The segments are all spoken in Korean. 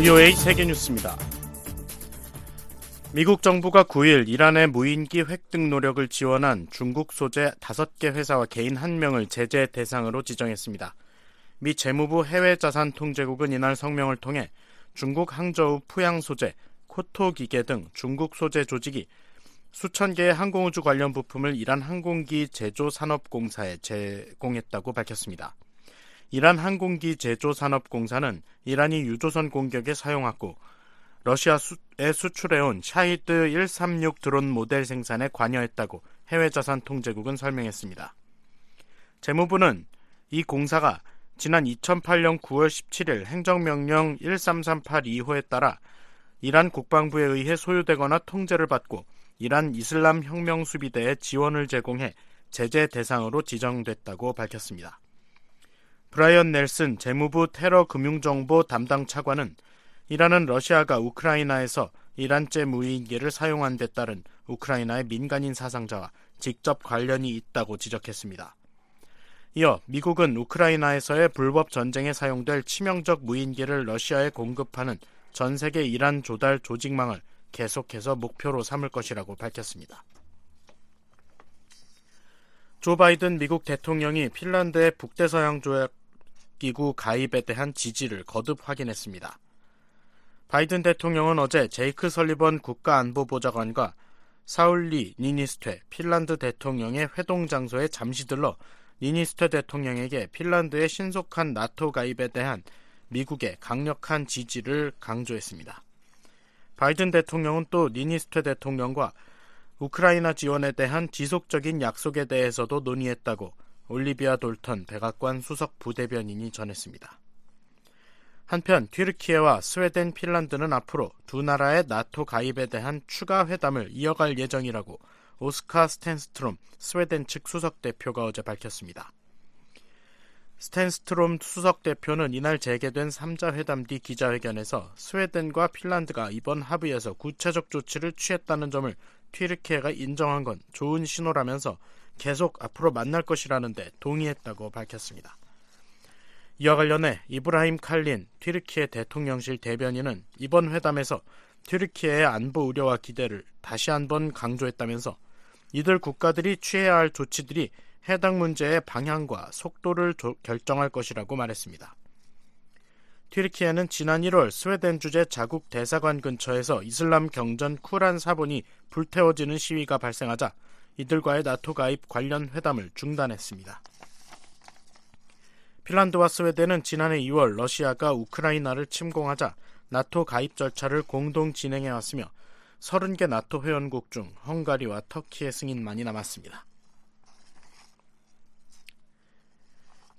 VOA 세계뉴스입니다. 미국 정부가 9일 이란의 무인기 획득 노력을 지원한 중국 소재 5개 회사와 개인 1명을 제재 대상으로 지정했습니다. 미 재무부 해외자산통제국은 이날 성명을 통해 중국 항저우 푸양 소재, 코토 기계 등 중국 소재 조직이 수천 개의 항공우주 관련 부품을 이란 항공기 제조산업공사에 제공했다고 밝혔습니다. 이란 항공기 제조산업공사는 이란이 유조선 공격에 사용하고 러시아에 수출해온 샤히드-136 드론 모델 생산에 관여했다고 해외자산통제국은 설명했습니다. 재무부는 이 공사가 지난 2008년 9월 17일 행정명령 13382호에 따라 이란 국방부에 의해 소유되거나 통제를 받고 이란 이슬람 혁명 수비대에 지원을 제공해 제재 대상으로 지정됐다고 밝혔습니다. 브라이언 넬슨 재무부 테러 금융정보 담당 차관은 이란은 러시아가 우크라이나에서 이란제 무인기를 사용한 데 따른 우크라이나의 민간인 사상자와 직접 관련이 있다고 지적했습니다. 이어 미국은 우크라이나에서의 불법 전쟁에 사용될 치명적 무인기를 러시아에 공급하는 전 세계 이란 조달 조직망을 계속해서 목표로 삼을 것이라고 밝혔습니다. 조 바이든 미국 대통령이 핀란드의 북대서양조약기구 가입에 대한 지지를 거듭 확인했습니다. 바이든 대통령은 어제 제이크 설리번 국가안보보좌관과 사울리 니니스퇴 핀란드 대통령의 회동 장소에 잠시 들러 니니스퇴 대통령에게 핀란드의 신속한 나토 가입에 대한 미국의 강력한 지지를 강조했습니다. 바이든 대통령은 또 니니스퇴 대통령과 우크라이나 지원에 대한 지속적인 약속에 대해서도 논의했다고 올리비아 돌턴 백악관 수석 부대변인이 전했습니다. 한편 튀르키예와 스웨덴, 핀란드는 앞으로 두 나라의 나토 가입에 대한 추가 회담을 이어갈 예정이라고 오스카 스탠스트롬 스웨덴 측 수석 대표가 어제 밝혔습니다. 스탠스트롬 수석 대표는 이날 재개된 3자 회담 뒤 기자회견에서 스웨덴과 핀란드가 이번 합의에서 구체적 조치를 취했다는 점을 튀르키예가 인정한 건 좋은 신호라면서 계속 앞으로 만날 것이라는데 동의했다고 밝혔습니다. 이와 관련해 이브라임 칼린 튀르키예 대통령실 대변인은 이번 회담에서 튀르키예의 안보 우려와 기대를 다시 한번 강조했다면서 이들 국가들이 취해야 할 조치들이 해당 문제의 방향과 속도를 결정할 것이라고 말했습니다. 튀르키예는 지난 1월 스웨덴 주재 자국 대사관 근처에서 이슬람 경전 쿠란 사본이 불태워지는 시위가 발생하자 이들과의 나토 가입 관련 회담을 중단했습니다. 핀란드와 스웨덴은 지난해 2월 러시아가 우크라이나를 침공하자 나토 가입 절차를 공동 진행해왔으며 30개 나토 회원국 중 헝가리와 터키의 승인만이 남았습니다.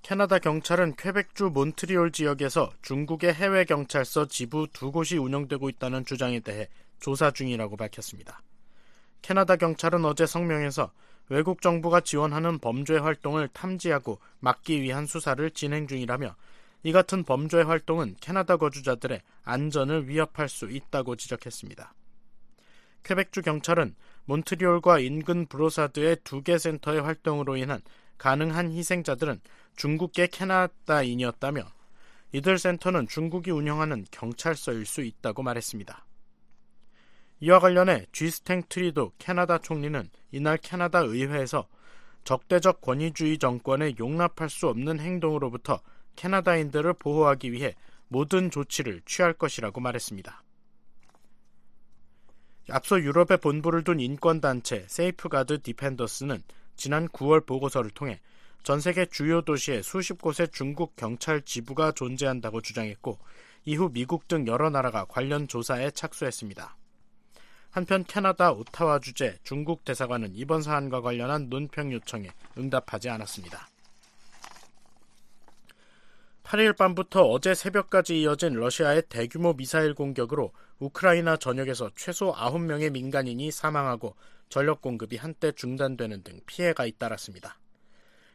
캐나다 경찰은 퀘벡주 몬트리올 지역에서 중국의 해외경찰서 지부 두 곳이 운영되고 있다는 주장에 대해 조사 중이라고 밝혔습니다. 캐나다 경찰은 어제 성명에서 외국 정부가 지원하는 범죄 활동을 탐지하고 막기 위한 수사를 진행 중이라며 이 같은 범죄 활동은 캐나다 거주자들의 안전을 위협할 수 있다고 지적했습니다. 퀘벡주 경찰은 몬트리올과 인근 브로사드의 2개 센터의 활동으로 인한 가능한 희생자들은 중국계 캐나다인이었다며 이들 센터는 중국이 운영하는 경찰서일 수 있다고 말했습니다. 이와 관련해 쥐스탱 트리도 캐나다 총리는 이날 캐나다 의회에서 적대적 권위주의 정권의 용납할 수 없는 행동으로부터 캐나다인들을 보호하기 위해 모든 조치를 취할 것이라고 말했습니다. 앞서 유럽에 본부를 둔 인권단체 세이프가드 디펜더스는 지난 9월 보고서를 통해 전 세계 주요 도시의 수십 곳에 중국 경찰 지부가 존재한다고 주장했고 이후 미국 등 여러 나라가 관련 조사에 착수했습니다. 한편 캐나다 오타와 주재 중국 대사관은 이번 사안과 관련한 논평 요청에 응답하지 않았습니다. 8일 밤부터 어제 새벽까지 이어진 러시아의 대규모 미사일 공격으로 우크라이나 전역에서 최소 9명의 민간인이 사망하고 전력 공급이 한때 중단되는 등 피해가 잇따랐습니다.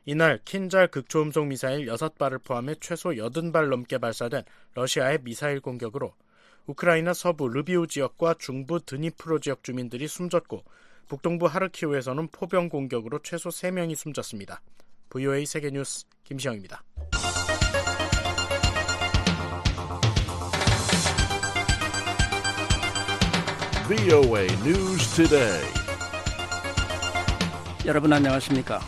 이날 킨잘 극초음속 미사일 6발을 포함해 최소 80발 넘게 발사된 러시아의 미사일 공격으로 우크라이나 서부 르비우 지역과 중부 드니프로 지역 주민들이 숨졌고 북동부 하르키우에서는 포병 공격으로 최소 3명이 숨졌습니다. VOA 세계뉴스 김시영입니다. VOA News Today. 여러분 안녕하십니까?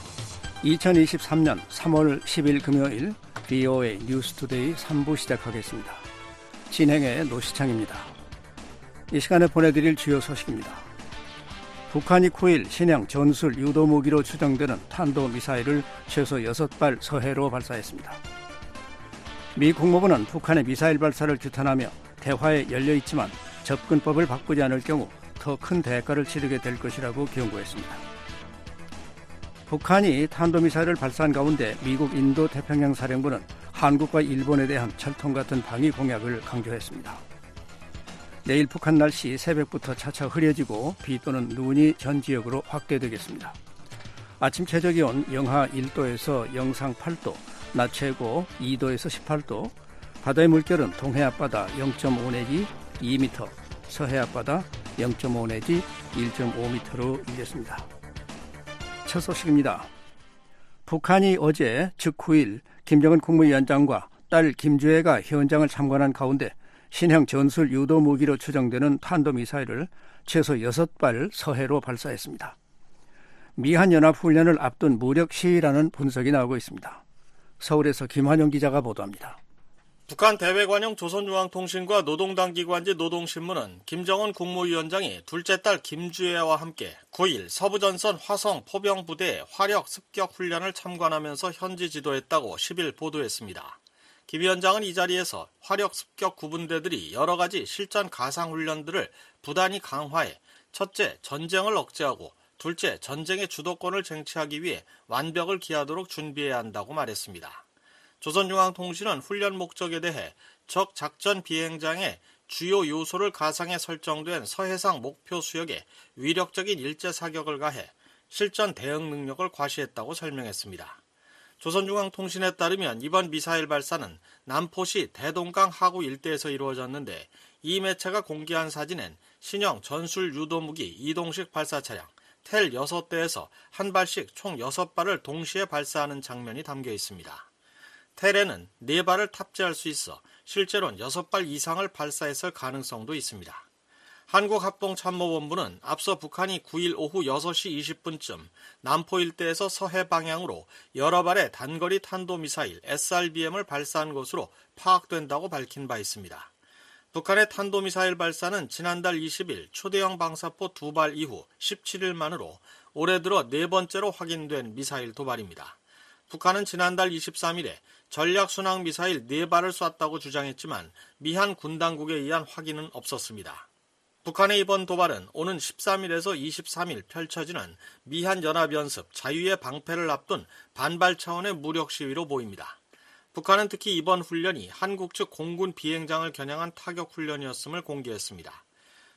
2023년 3월 10일 금요일 VOA News Today 3부 시작하겠습니다. 진행의 노시창입니다. 이 시간에 보내드릴 주요 소식입니다. 북한이 9일 신형 전술 유도 무기로 추정되는 탄도미사일을 최소 6발 서해로 발사했습니다. 미 국무부는 북한의 미사일 발사를 규탄하며 대화에 열려있지만 접근법을 바꾸지 않을 경우 더 큰 대가를 치르게 될 것이라고 경고했습니다. 북한이 탄도미사일을 발사한 가운데 미국 인도태평양사령부는 한국과 일본에 대한 철통 같은 방위 공약을 강조했습니다. 내일 북한 날씨 새벽부터 차차 흐려지고 비 또는 눈이 전 지역으로 확대되겠습니다. 아침 최저기온 영하 1도에서 영상 8도, 낮 최고 2도에서 18도, 바다의 물결은 동해 앞바다 0.5 내지 2m, 서해 앞바다 0.5 내지 1.5m로 일겠습니다. 첫 소식입니다. 북한이 어제 즉 9일 김정은 국무위원장과 딸 김주혜가 현장을 참관한 가운데 신형 전술 유도 무기로 추정되는 탄도미사일을 최소 6발 서해로 발사했습니다. 미한연합훈련을 앞둔 무력 시위라는 분석이 나오고 있습니다. 서울에서 김환영 기자가 보도합니다. 북한 대외관영 조선중앙통신과 노동당기관지 노동신문은 김정은 국무위원장이 둘째 딸 김주혜와 함께 9일 서부전선 화성 포병부대의 화력 습격훈련을 참관하면서 현지 지도했다고 10일 보도했습니다. 김 위원장은 이 자리에서 화력 습격 구분대들이 여러 가지 실전 가상훈련들을 부단히 강화해 첫째, 전쟁을 억제하고 둘째, 전쟁의 주도권을 쟁취하기 위해 완벽을 기하도록 준비해야 한다고 말했습니다. 조선중앙통신은 훈련 목적에 대해 적 작전 비행장의 주요 요소를 가상에 설정된 서해상 목표 수역에 위력적인 일제 사격을 가해 실전 대응 능력을 과시했다고 설명했습니다. 조선중앙통신에 따르면 이번 미사일 발사는 남포시 대동강 하구 일대에서 이루어졌는데 이 매체가 공개한 사진엔 신형 전술 유도무기 이동식 발사 차량 텔 6대에서 한 발씩 총 6발을 동시에 발사하는 장면이 담겨 있습니다. 텔에는 4발을 탑재할 수 있어 실제로는 6발 이상을 발사했을 가능성도 있습니다. 한국합동참모본부는 앞서 북한이 9일 오후 6시 20분쯤 남포 일대에서 서해 방향으로 여러 발의 단거리 탄도미사일 SRBM을 발사한 것으로 파악된다고 밝힌 바 있습니다. 북한의 탄도미사일 발사는 지난달 20일 초대형 방사포 2발 이후 17일 만으로 올해 들어 4번째로 확인된 미사일 도발입니다. 북한은 지난달 23일에 전략순항미사일 4발을 쐈다고 주장했지만 미한 군당국에 의한 확인은 없었습니다. 북한의 이번 도발은 오는 13일에서 23일 펼쳐지는 미한연합연습 자유의 방패를 앞둔 반발 차원의 무력 시위로 보입니다. 북한은 특히 이번 훈련이 한국 측 공군 비행장을 겨냥한 타격훈련이었음을 공개했습니다.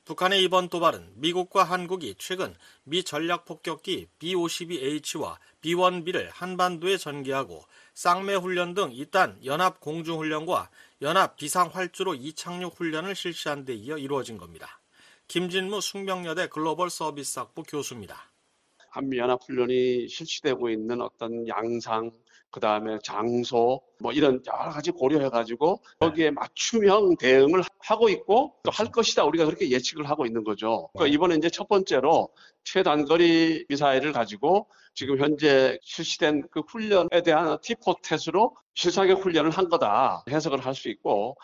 북한의 이번 도발은 미국과 한국이 최근 미 전략폭격기 B-52H와 B-1B를 한반도에 전개하고 쌍매훈련 등 이딴 연합공중훈련과 연합비상활주로 이착륙훈련을 실시한 데 이어 이루어진 겁니다. 김진무 숙명여대 글로벌 서비스학부 교수입니다. 한미연합훈련이 실시되고 있는 어떤 양상, 그 다음에 장소 이런 여러 가지 고려해가지고 여기에 맞춤형 대응을 하고 있고 또 할 것이다 우리가 그렇게 예측을 하고 있는 거죠. 그러니까 이번에 이제 첫 번째로 최단거리 미사일을 가지고 지금 현재 실시된 그 훈련에 대한 티포텟으로 실사격 훈련을 한 거다 해석을 할 수 있고.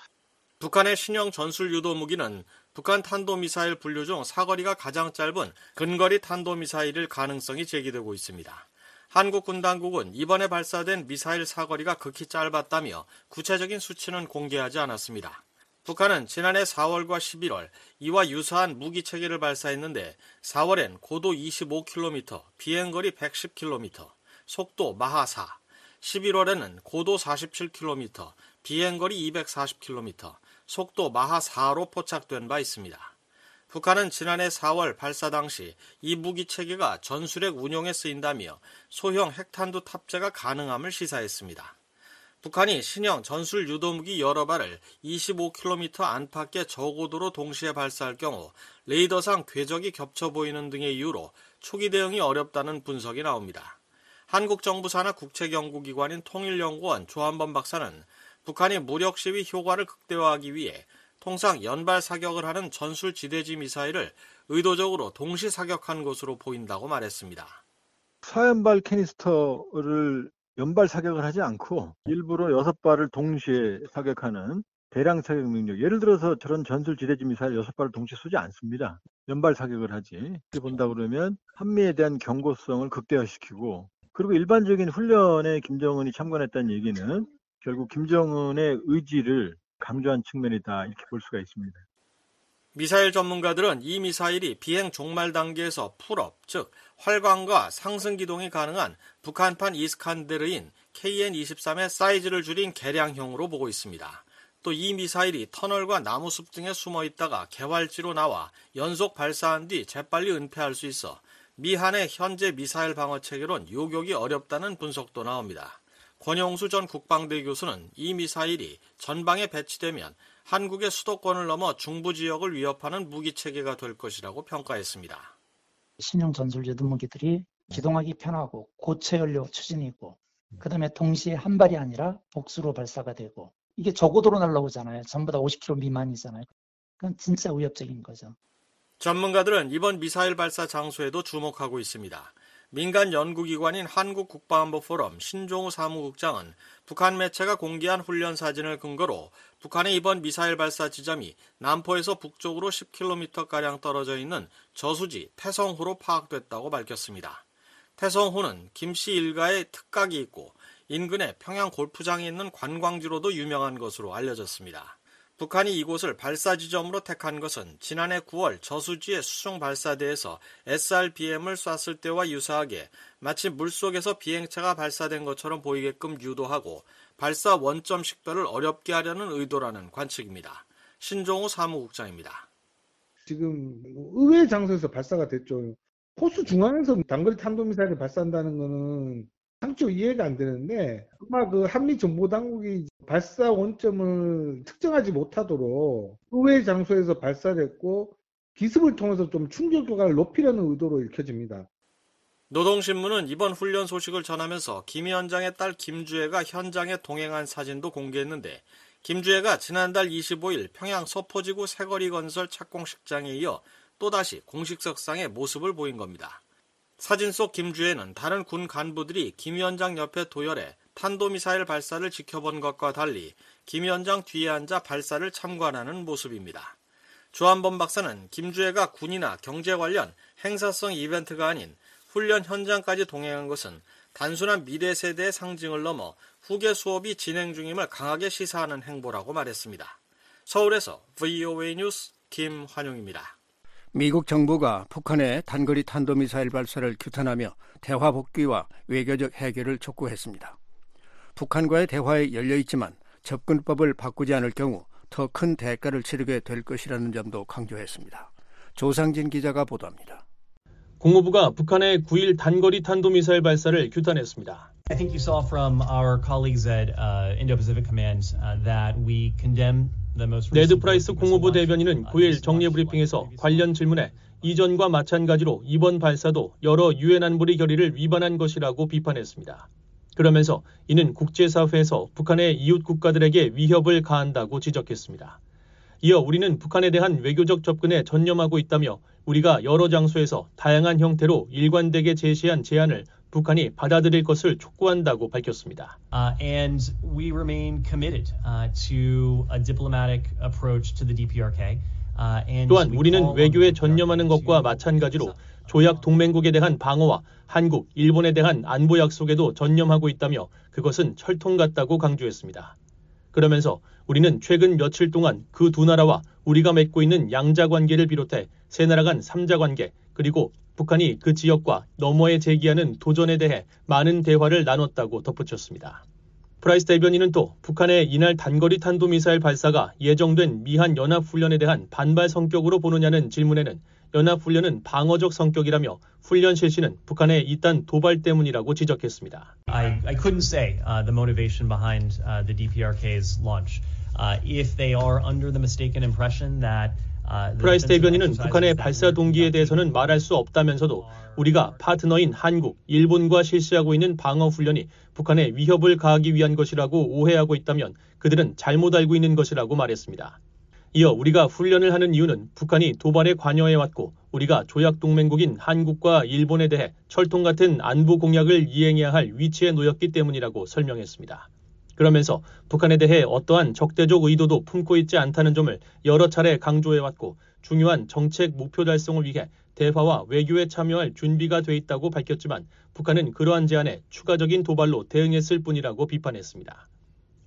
북한의 신형 전술 유도 무기는 북한 탄도미사일 분류 중 사거리가 가장 짧은 근거리 탄도미사일일 가능성이 제기되고 있습니다. 한국군 당국은 이번에 발사된 미사일 사거리가 극히 짧았다며 구체적인 수치는 공개하지 않았습니다. 북한은 지난해 4월과 11월 이와 유사한 무기체계를 발사했는데 4월엔 고도 25km, 비행거리 110km, 속도 마하 4, 11월에는 고도 47km, 비행거리 240km, 속도 마하 4로 포착된 바 있습니다. 북한은 지난해 4월 발사 당시 이 무기체계가 전술핵 운용에 쓰인다며 소형 핵탄두 탑재가 가능함을 시사했습니다. 북한이 신형 전술 유도무기 여러 발을 25km 안팎의 저고도로 동시에 발사할 경우 레이더상 궤적이 겹쳐 보이는 등의 이유로 초기 대응이 어렵다는 분석이 나옵니다. 한국 정부 산하 국책연구기관인 통일연구원 조 Han-bum 박사는 북한이 무력 시위 효과를 극대화하기 위해 통상 연발 사격을 하는 전술 지대지 미사일을 의도적으로 동시 사격한 것으로 보인다고 말했습니다. 4연발 캐니스터를 연발 사격을 하지 않고 일부러 6발을 동시에 사격하는 대량 사격 능력. 예를 들어서 저런 전술 지대지 미사일 6발을 동시에 쏘지 않습니다. 연발 사격을 하지. 이렇게 본다 그러면 한미에 대한 경고성을 극대화시키고, 그리고 일반적인 훈련에 김정은이 참관했다는 얘기는 결국 김정은의 의지를 강조한 측면이다, 이렇게 볼 수가 있습니다. 미사일 전문가들은 이 미사일이 비행 종말 단계에서 풀업, 즉 활강과 상승 기동이 가능한 북한판 이스칸데르인 KN-23의 사이즈를 줄인 개량형으로 보고 있습니다. 또 이 미사일이 터널과 나무숲 등에 숨어있다가 개활지로 나와 연속 발사한 뒤 재빨리 은폐할 수 있어 미한의 현재 미사일 방어 체계론 요격이 어렵다는 분석도 나옵니다. 권영수 전 국방대 교수는 이 미사일이 전방에 배치되면 한국의 수도권을 넘어 중부 지역을 위협하는 무기 체계가 될 것이라고 평가했습니다. 신형 전술제도 무기들이 기동하기 편하고 고체 연료 추진이고, 그다음에 동시에 한 발이 아니라 복수로 발사가 되고, 이게 저고도로 날아오잖아요. 전부 다 50km 미만이잖아요. 그건 진짜 위협적인 거죠. 전문가들은 이번 미사일 발사 장소에도 주목하고 있습니다. 민간 연구기관인 한국국방안보포럼 신종우 사무국장은 북한 매체가 공개한 훈련 사진을 근거로 북한의 이번 미사일 발사 지점이 남포에서 북쪽으로 10km가량 떨어져 있는 저수지 태성호로 파악됐다고 밝혔습니다. 태성호는 김씨 일가의 특각이 있고 인근에 평양 골프장이 있는 관광지로도 유명한 것으로 알려졌습니다. 북한이 이곳을 발사 지점으로 택한 것은 지난해 9월 저수지의 수중 발사대에서 SRBM을 쐈을 때와 유사하게 마치 물속에서 비행체가 발사된 것처럼 보이게끔 유도하고 발사 원점 식별을 어렵게 하려는 의도라는 관측입니다. 신종우 사무국장입니다. 지금 의외의 장소에서 발사가 됐죠. 호수 중앙에서 단거리 탄도미사일을 발사한다는 것은 상초 이해가 안 되는데, 아마 그 한미 정보당국이 발사 원점을 특정하지 못하도록 의외의 장소에서 발사됐고 기습을 통해서 좀 충격 효과를 높이려는 의도로 읽혀집니다. 노동신문은 이번 훈련 소식을 전하면서 김 위원장의 딸 김주혜가 현장에 동행한 사진도 공개했는데, 김주혜가 지난달 25일 평양 서포지구 새거리 건설 착공식장에 이어 또다시 공식석상의 모습을 보인 겁니다. 사진 속 김주혜는 다른 군 간부들이 김 위원장 옆에 도열해 탄도미사일 발사를 지켜본 것과 달리 김 위원장 뒤에 앉아 발사를 참관하는 모습입니다. 조 한범 박사는 김주혜가 군이나 경제 관련 행사성 이벤트가 아닌 훈련 현장까지 동행한 것은 단순한 미래 세대의 상징을 넘어 후계 수업이 진행 중임을 강하게 시사하는 행보라고 말했습니다. 서울에서 VOA 뉴스 김환용입니다. 미국 정부가 북한의 단거리 탄도미사일 발사를 규탄하며 대화 복귀와 외교적 해결을 촉구했습니다. 북한과의 대화에 열려있지만 접근법을 바꾸지 않을 경우 더 큰 대가를 치르게 될 것이라는 점도 강조했습니다. 조상진 기자가 보도합니다. 국무부가 북한의 9일 단거리 탄도미사일 발사를 규탄했습니다. I think you saw from our colleagues at Indo-Pacific Command that we condemn. 네드 프라이스 국무부 대변인은 9일 정례 브리핑에서 관련 질문에 이전과 마찬가지로 이번 발사도 여러 UN 안보리 결의를 위반한 것이라고 비판했습니다. 그러면서 이는 국제사회에서 북한의 이웃 국가들에게 위협을 가한다고 지적했습니다. 이어 우리는 북한에 대한 외교적 접근에 전념하고 있다며 우리가 여러 장소에서 다양한 형태로 일관되게 제시한 제안을 북한이 받아들일 것을 촉구한다고 밝혔습니다. And we remain committed to a diplomatic approach to the DPRK. 또한 우리는 외교에 전념하는 것과 마찬가지로 조약 동맹국에 대한 방어와 한국, 일본에 대한 안보 약속에도 전념하고 있다며 그것은 철통 같다고 강조했습니다. 그러면서 우리는 최근 며칠 동안 그 두 나라와 우리가 맺고 있는 양자 관계를 비롯해 세 나라 간 3자 관계, 그리고 북한이 그 지역과 너머에 제기하는 도전에 대해 많은 대화를 나눴다고 덧붙였습니다. 프라이스 대변인은 또 북한의 이날 단거리 탄도미사일 발사가 예정된 미한 연합훈련에 대한 반발 성격으로 보느냐는 질문에는 연합훈련은 방어적 성격이라며 훈련 실시는 북한의 이딴 도발 때문이라고 지적했습니다. I couldn't say the motivation behind the DPRK's launch. If they are under the mistaken impression that 프라이스 대변인은 북한의 발사 동기에 대해서는 말할 수 없다면서도 우리가 파트너인 한국, 일본과 실시하고 있는 방어 훈련이 북한에 위협을 가하기 위한 것이라고 오해하고 있다면 그들은 잘못 알고 있는 것이라고 말했습니다. 이어 우리가 훈련을 하는 이유는 북한이 도발에 관여해왔고 우리가 조약 동맹국인 한국과 일본에 대해 철통 같은 안보 공약을 이행해야 할 위치에 놓였기 때문이라고 설명했습니다. 그러면서 북한에 대해 어떠한 적대적 의도도 품고 있지 않다는 점을 여러 차례 강조해왔고 중요한 정책 목표 달성을 위해 대화와 외교에 참여할 준비가 돼 있다고 밝혔지만 북한은 그러한 제안에 추가적인 도발로 대응했을 뿐이라고 비판했습니다.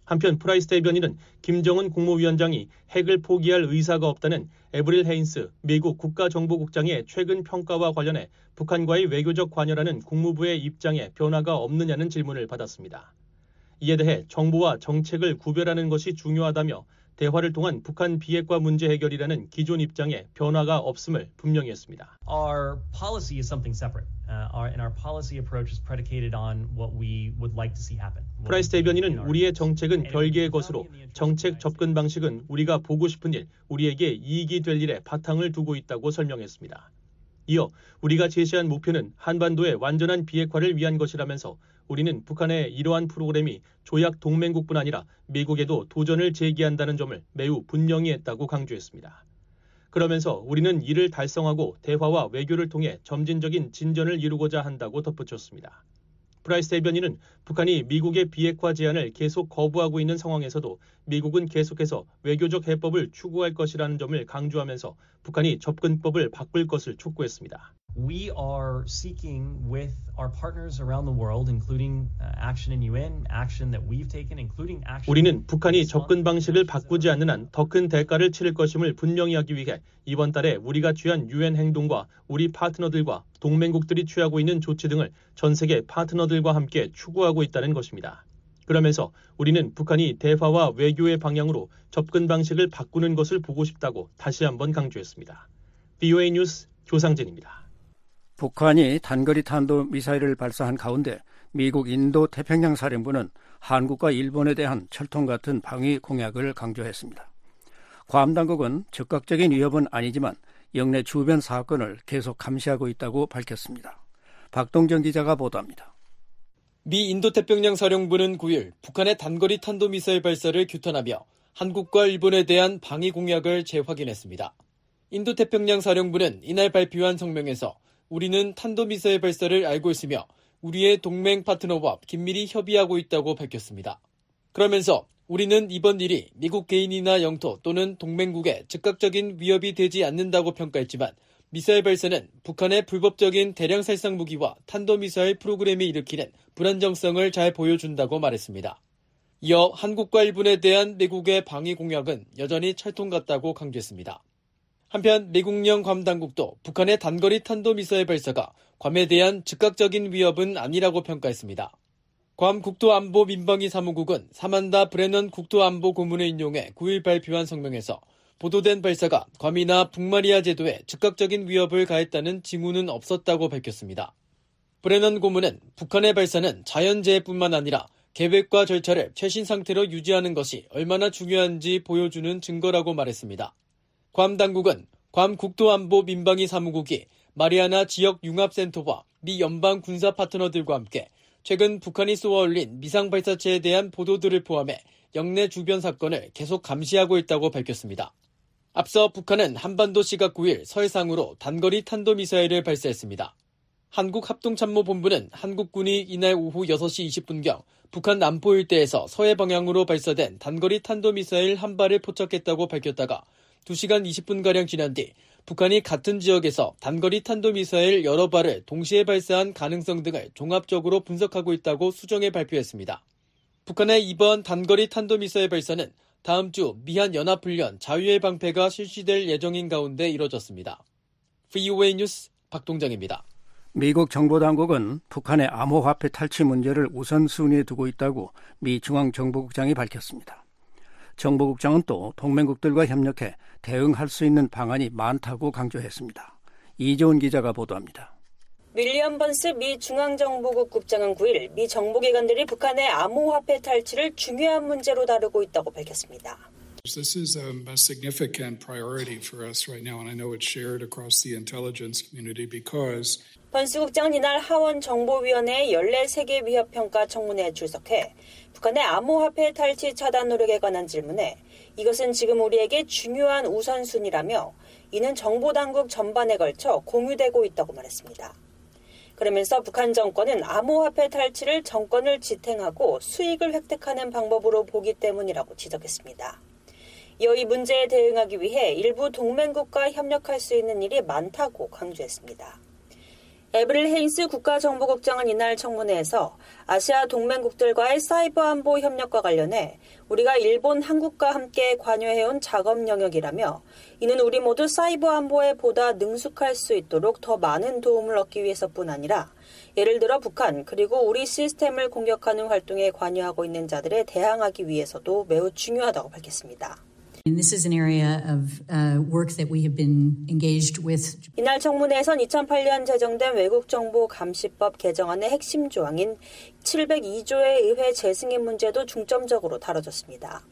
한편 프라이스 대변인은 김정은 국무위원장이 핵을 포기할 의사가 없다는 에브릴 헤인스 미국 국가정보국장의 최근 평가와 관련해 북한과의 외교적 관여라는 국무부의 입장에 변화가 없느냐는 질문을 받았습니다. 이에 대해 정보와 정책을 구별하는 것이 중요하다며 대화를 통한 북한 비핵화 문제 해결이라는 기존 입장에 변화가 없음을 분명히 했습니다. Our policy is something separate. Our policy approach is predicated on what we would like to see happen. 프라이스 대변인은 우리의 정책은 별개의 것으로 정책 접근 방식은 우리가 보고 싶은 일, 우리에게 이익이 될 일에 바탕을 두고 있다고 설명했습니다. 이어 우리가 제시한 목표는 한반도의 완전한 비핵화를 위한 것이라면서 우리는 북한의 이러한 프로그램이 조약 동맹국뿐 아니라 미국에도 도전을 제기한다는 점을 매우 분명히 했다고 강조했습니다. 그러면서 우리는 이를 달성하고 대화와 외교를 통해 점진적인 진전을 이루고자 한다고 덧붙였습니다. 프라이스 대변인은 북한이 미국의 비핵화 제안을 계속 거부하고 있는 상황에서도 미국은 계속해서 외교적 해법을 추구할 것이라는 점을 강조하면서 북한이 접근법을 바꿀 것을 촉구했습니다. We are seeking with our partners around the world, including action in UN, action that we've taken, including action. 우리는 북한이 접근 방식을 바꾸지 않는 한 더 큰 대가를 치를 것임을 분명히 하기 위해 이번 달에 우리가 취한 UN 행동과 우리 파트너들과 동맹국들이 취하고 있는 조치 등을 전 세계 파트너들과 함께 추구하고 있다는 것입니다. 그러면서 우리는 북한이 대화와 외교의 방향으로 접근 방식을 바꾸는 것을 보고 싶다고 다시 한번 강조했습니다. VOA 뉴스 조상진입니다. 북한이 단거리 탄도미사일을 발사한 가운데 미국 인도태평양사령부는 한국과 일본에 대한 철통 같은 방위 공약을 강조했습니다. 괌 당국은 즉각적인 위협은 아니지만 영내 주변 사건을 계속 감시하고 있다고 밝혔습니다. 박동정 기자가 보도합니다. 미 인도태평양사령부는 9일 북한의 단거리 탄도미사일 발사를 규탄하며 한국과 일본에 대한 방위 공약을 재확인했습니다. 인도태평양사령부는 이날 발표한 성명에서 우리는 탄도미사일 발사를 알고 있으며 우리의 동맹 파트너와 긴밀히 협의하고 있다고 밝혔습니다. 그러면서 우리는 이번 일이 미국 개인이나 영토 또는 동맹국에 즉각적인 위협이 되지 않는다고 평가했지만 미사일 발사는 북한의 불법적인 대량 살상 무기와 탄도미사일 프로그램이 일으키는 불안정성을 잘 보여준다고 말했습니다. 이어 한국과 일본에 대한 미국의 방위 공약은 여전히 철통 같다고 강조했습니다. 한편 미국령 괌 당국도 북한의 단거리 탄도미사일 발사가 괌에 대한 즉각적인 위협은 아니라고 평가했습니다. 괌 국토안보민방위 사무국은 사만다 브레넌 국토안보 고문을 인용해 9일 발표한 성명에서 보도된 발사가 괌이나 북마리아 제도에 즉각적인 위협을 가했다는 징후는 없었다고 밝혔습니다. 브레넌 고문은 북한의 발사는 자연재해뿐만 아니라 계획과 절차를 최신 상태로 유지하는 것이 얼마나 중요한지 보여주는 증거라고 말했습니다. 괌 당국은 괌 국토안보 민방위 사무국이 마리아나 지역 융합센터와 미 연방 군사 파트너들과 함께 최근 북한이 쏘아올린 미상 발사체에 대한 보도들을 포함해 영내 주변 사건을 계속 감시하고 있다고 밝혔습니다. 앞서 북한은 한반도 시각 9일 서해상으로 단거리 탄도미사일을 발사했습니다. 한국합동참모본부는 한국군이 이날 오후 6시 20분경 북한 남포 일대에서 서해 방향으로 발사된 단거리 탄도미사일 한 발을 포착했다고 밝혔다가 2시간 20분가량 지난 뒤 북한이 같은 지역에서 단거리 탄도미사일 여러 발을 동시에 발사한 가능성 등을 종합적으로 분석하고 있다고 수정해 발표했습니다. 북한의 이번 단거리 탄도미사일 발사는 다음 주 미한연합훈련 자유의 방패가 실시될 예정인 가운데 이뤄졌습니다. VOA 뉴스 박동정입니다. 미국 정보당국은 북한의 암호화폐 탈취 문제를 우선순위에 두고 있다고 미 중앙정보국장이 밝혔습니다. 정보국장은 또 동맹국들과 협력해 대응할 수 있는 방안이 많다고 강조했습니다. 이재훈 기자가 보도합니다. 윌리엄 번스 미 중앙정보국 국장은 9일 미 정보기관들이 북한의 암호화폐 탈취를 중요한 문제로 다루고 있다고 밝혔습니다. This is a significant priority for us right now, and I know it's shared across the intelligence community because 번수국장은 이날 하원정보위원회 14세계 위협평가 청문회에 출석해 북한의 암호화폐 탈취 차단 노력에 관한 질문에 이것은 지금 우리에게 중요한 우선순위라며 이는 정보당국 전반에 걸쳐 공유되고 있다고 말했습니다. 그러면서 북한 정권은 암호화폐 탈취를 정권을 지탱하고 수익을 획득하는 방법으로 보기 때문이라고 지적했습니다. 이어 이 문제에 대응하기 위해 일부 동맹국과 협력할 수 있는 일이 많다고 강조했습니다. 에브릴 헤인스 국가정보국장은 이날 청문회에서 아시아 동맹국들과의 사이버 안보 협력과 관련해 우리가 일본, 한국과 함께 관여해온 작업 영역이라며 이는 우리 모두 사이버 안보에 보다 능숙할 수 있도록 더 많은 도움을 얻기 위해서뿐 아니라 예를 들어 북한 그리고 우리 시스템을 공격하는 활동에 관여하고 있는 자들에 대항하기 위해서도 매우 중요하다고 밝혔습니다. This is an area of work that we have been engaged with. 이날 청문회에선 2008년 제정된 외국정보감시법 개정안의 핵심 조항인 702조의 의회 재승인 문제도 중점적으로 다뤄졌습니다.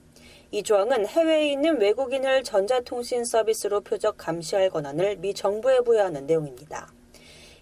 이 조항은 해외에 있는 외국인을 전자통신 서비스로 표적 감시할 권한을 미 정부에 부여하는 내용입니다.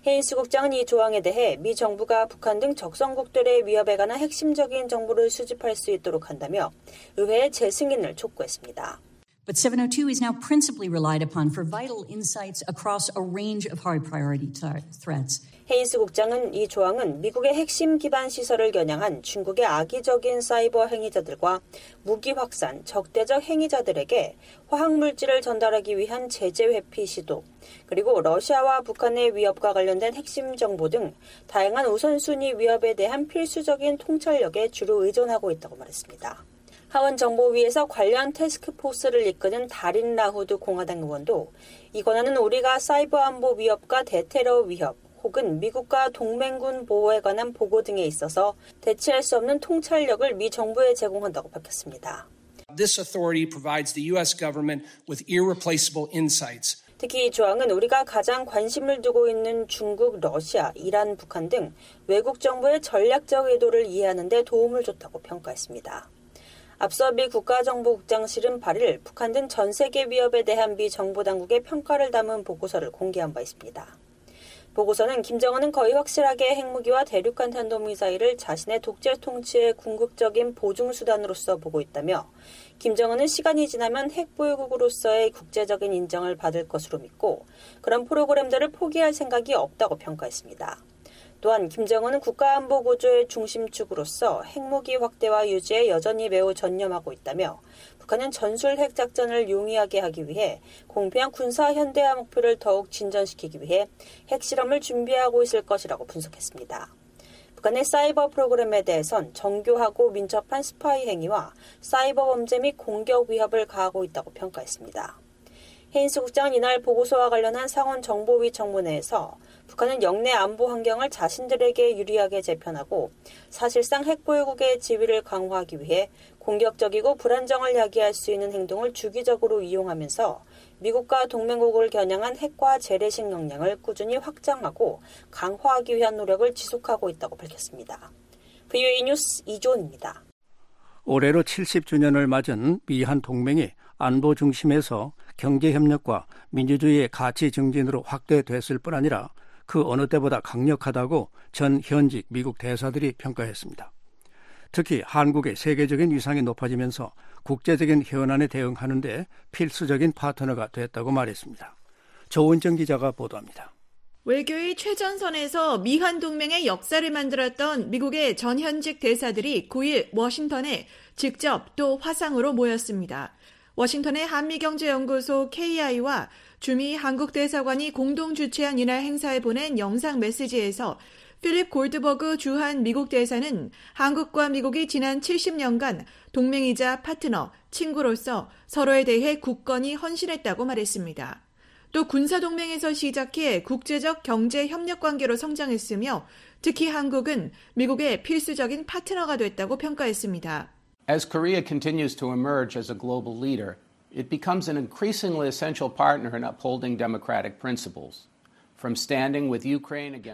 헤인스 국장은 이 조항에 대해 미 정부가 북한 등 적성국들의 위협에 관한 핵심적인 정보를 수집할 수 있도록 한다며 의회의 재승인을 촉구했습니다. But 702 is now principally relied upon for vital insights across a range of high priority threats. 헤인스 국장은 이 조항은 미국의 핵심 기반 시설을 겨냥한 중국의 악의적인 사이버 행위자들과 무기 확산, 적대적 행위자들에게 화학물질을 전달하기 위한 제재 회피 시도, 그리고 러시아와 북한의 위협과 관련된 핵심 정보 등 다양한 우선순위 위협에 대한 필수적인 통찰력에 주로 의존하고 있다고 말했습니다. 하원정보위에서 관련 태스크포스를 이끄는 다린 라후드 공화당 의원도 이 권한은 우리가 사이버 안보 위협과 대테러 위협 혹은 미국과 동맹군 보호에 관한 보고 등에 있어서 대체할 수 없는 통찰력을 미 정부에 제공한다고 밝혔습니다. This authority provides the U.S. government with irreplaceable insights. 특히 이 조항은 우리가 가장 관심을 두고 있는 중국, 러시아, 이란, 북한 등 외국 정부의 전략적 의도를 이해하는 데 도움을 줬다고 평가했습니다. 앞서 미 국가정보국장실은 8일 북한 등 전 세계 위협에 대한 미 정보당국의 평가를 담은 보고서를 공개한 바 있습니다. 보고서는 김정은은 거의 확실하게 핵무기와 대륙간 탄도미사일을 자신의 독재 통치의 궁극적인 보증수단으로서 보고 있다며 김정은은 시간이 지나면 핵보유국으로서의 국제적인 인정을 받을 것으로 믿고 그런 프로그램들을 포기할 생각이 없다고 평가했습니다. 또한 김정은은 국가안보구조의 중심축으로서 핵무기 확대와 유지에 여전히 매우 전념하고 있다며 북한은 전술 핵작전을 용이하게 하기 위해 공평한 군사현대화 목표를 더욱 진전시키기 위해 핵실험을 준비하고 있을 것이라고 분석했습니다. 북한의 사이버 프로그램에 대해선 정교하고 민첩한 스파이 행위와 사이버 범죄 및 공격 위협을 가하고 있다고 평가했습니다. 헤인스 국장은 이날 보고서와 관련한 상원 정보위 청문회에서 북한은 영내 안보 환경을 자신들에게 유리하게 재편하고 사실상 핵보유국의 지위를 강화하기 위해 공격적이고 불안정을 야기할 수 있는 행동을 주기적으로 이용하면서 미국과 동맹국을 겨냥한 핵과 재래식 역량을 꾸준히 확장하고 강화하기 위한 노력을 지속하고 있다고 밝혔습니다. VOA 뉴스 이조은입니다. 올해로 70주년을 맞은 미한 동맹이 안보 중심에서 경제협력과 민주주의의 가치 증진으로 확대됐을 뿐 아니라 그 어느 때보다 강력하다고 전 현직 미국 대사들이 평가했습니다. 특히 한국의 세계적인 위상이 높아지면서 국제적인 현안에 대응하는 데 필수적인 파트너가 됐다고 말했습니다. 조은정 기자가 보도합니다. 외교의 최전선에서 미한 동맹의 역사를 만들었던 미국의 전 현직 대사들이 9일 워싱턴에 직접 또 화상으로 모였습니다. 워싱턴의 한미경제연구소 KI와 주미 한국대사관이 공동 주최한 이날 행사에 보낸 영상 메시지에서 필립 골드버그 주한 미국 대사는 한국과 미국이 지난 70년간 동맹이자 파트너, 친구로서 서로에 대해 굳건히 헌신했다고 말했습니다. 또 군사동맹에서 시작해 국제적 경제협력관계로 성장했으며 특히 한국은 미국의 필수적인 파트너가 됐다고 평가했습니다. As Korea continues to emerge as a global leader, it becomes an increasingly essential partner in upholding democratic principles.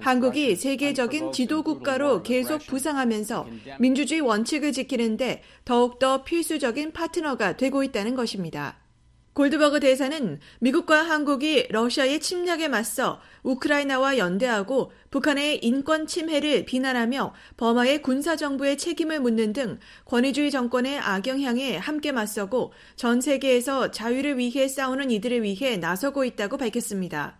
한국이 세계적인 지도국가로 계속 부상하면서 민주주의 원칙을 지키는데 더욱더 필수적인 파트너가 되고 있다는 것입니다. 골드버그 대사는 미국과 한국이 러시아의 침략에 맞서 우크라이나와 연대하고 북한의 인권 침해를 비난하며 버마의 군사정부의 책임을 묻는 등 권위주의 정권의 악영향에 함께 맞서고 전 세계에서 자유를 위해 싸우는 이들을 위해 나서고 있다고 밝혔습니다.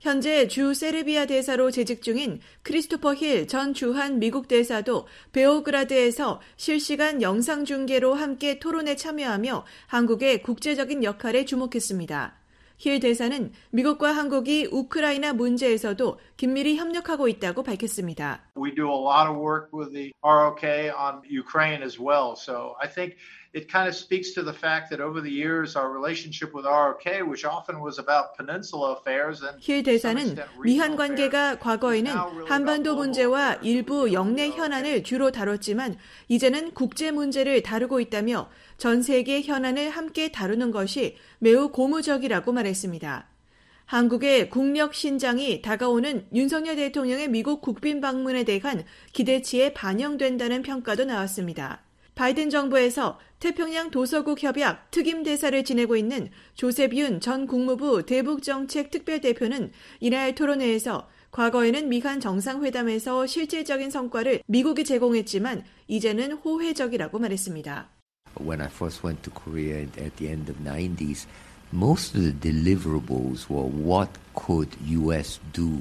현재 주 세르비아 대사로 재직 중인 크리스토퍼 힐 전 주한 미국 대사도 베오그라드에서 실시간 영상 중계로 함께 토론에 참여하며 한국의 국제적인 역할에 주목했습니다. 힐 대사는 미국과 한국이 우크라이나 문제에서도 긴밀히 협력하고 있다고 밝혔습니다. We do a lot of work with the ROK on Ukraine as well. So I think it kind of speaks to the fact that over the years our relationship with ROK, which often was about peninsula affairs and 힐 대사는 미한 관계가 과거에는 한반도 문제와 일부 영내 현안을 주로 다뤘지만 이제는 국제 문제를 다루고 있다며 전 세계 현안을 함께 다루는 것이 매우 고무적이라고 말했습니다. 한국의 국력 신장이 다가오는 윤석열 대통령의 미국 국빈 방문에 대한 기대치에 반영된다는 평가도 나왔습니다. 바이든 정부에서 태평양 도서국 협약 특임 대사를 지내고 있는 조셉 윤 전 국무부 대북정책 특별대표는 이날 토론회에서 과거에는 미한 정상회담에서 실질적인 성과를 미국이 제공했지만 이제는 호혜적이라고 말했습니다. When I first went to Korea at the end of 90s, most of the deliverables were what could US do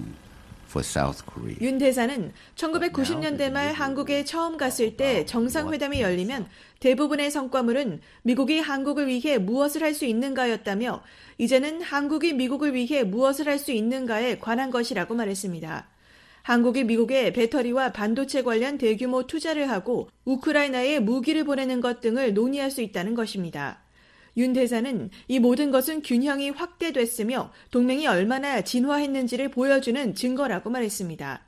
for South Korea. 윤 대사는 1990년대 말 한국에 처음 갔을 때 정상회담이 열리면 대부분의 성과물은 미국이 한국을 위해 무엇을 할 수 있는가였다며 이제는 한국이 미국을 위해 무엇을 할 수 있는가에 관한 것이라고 말했습니다. 한국이 미국에 배터리와 반도체 관련 대규모 투자를 하고 우크라이나에 무기를 보내는 것 등을 논의할 수 있다는 것입니다. 윤 대사는 이 모든 것은 균형이 확대됐으며 동맹이 얼마나 진화했는지를 보여주는 증거라고 말했습니다.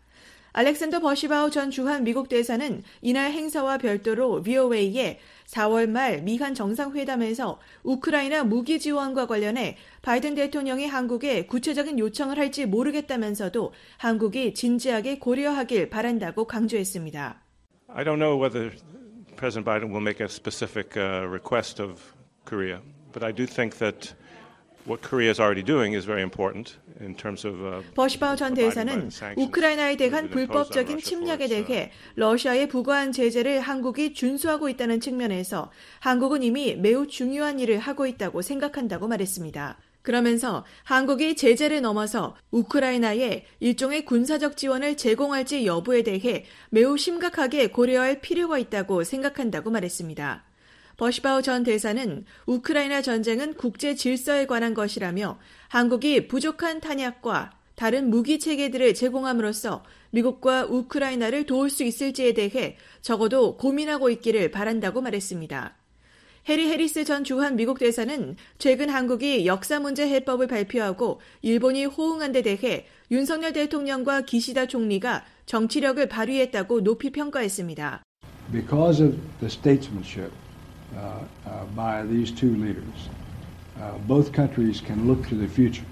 알렉산더 버시바우 전 주한 미국 대사는 이날 행사와 별도로 VOA에 4월 말 미한 정상회담에서 우크라이나 무기 지원과 관련해 바이든 대통령이 한국에 구체적인 요청을 할지 모르겠다면서도 한국이 진지하게 고려하길 바란다고 강조했습니다. I don't know whether President Biden will make a specific request of Korea, but I do think that what Korea is already doing is very important in terms of 버시바우 전 대사는 우크라이나에 대한 불법적인 침략에 대해 러시아에 부과한 제재를 한국이 준수하고 있다는 측면에서 한국은 이미 매우 중요한 일을 하고 있다고 생각한다고 말했습니다. 그러면서 한국이 제재를 넘어서 우크라이나에 일종의 군사적 지원을 제공할지 여부에 대해 매우 심각하게 고려할 필요가 있다고 생각한다고 말했습니다. 버시바우 전 대사는 우크라이나 전쟁은 국제 질서에 관한 것이라며 한국이 부족한 탄약과 다른 무기 체계들을 제공함으로써 미국과 우크라이나를 도울 수 있을지에 대해 적어도 고민하고 있기를 바란다고 말했습니다. 해리 해리스 전 주한 미국 대사는 최근 한국이 역사 문제 해법을 발표하고 일본이 호응한 데 대해 윤석열 대통령과 기시다 총리가 정치력을 발휘했다고 높이 평가했습니다. Because of the statesmanship by these two leaders. Both countries can look to the future.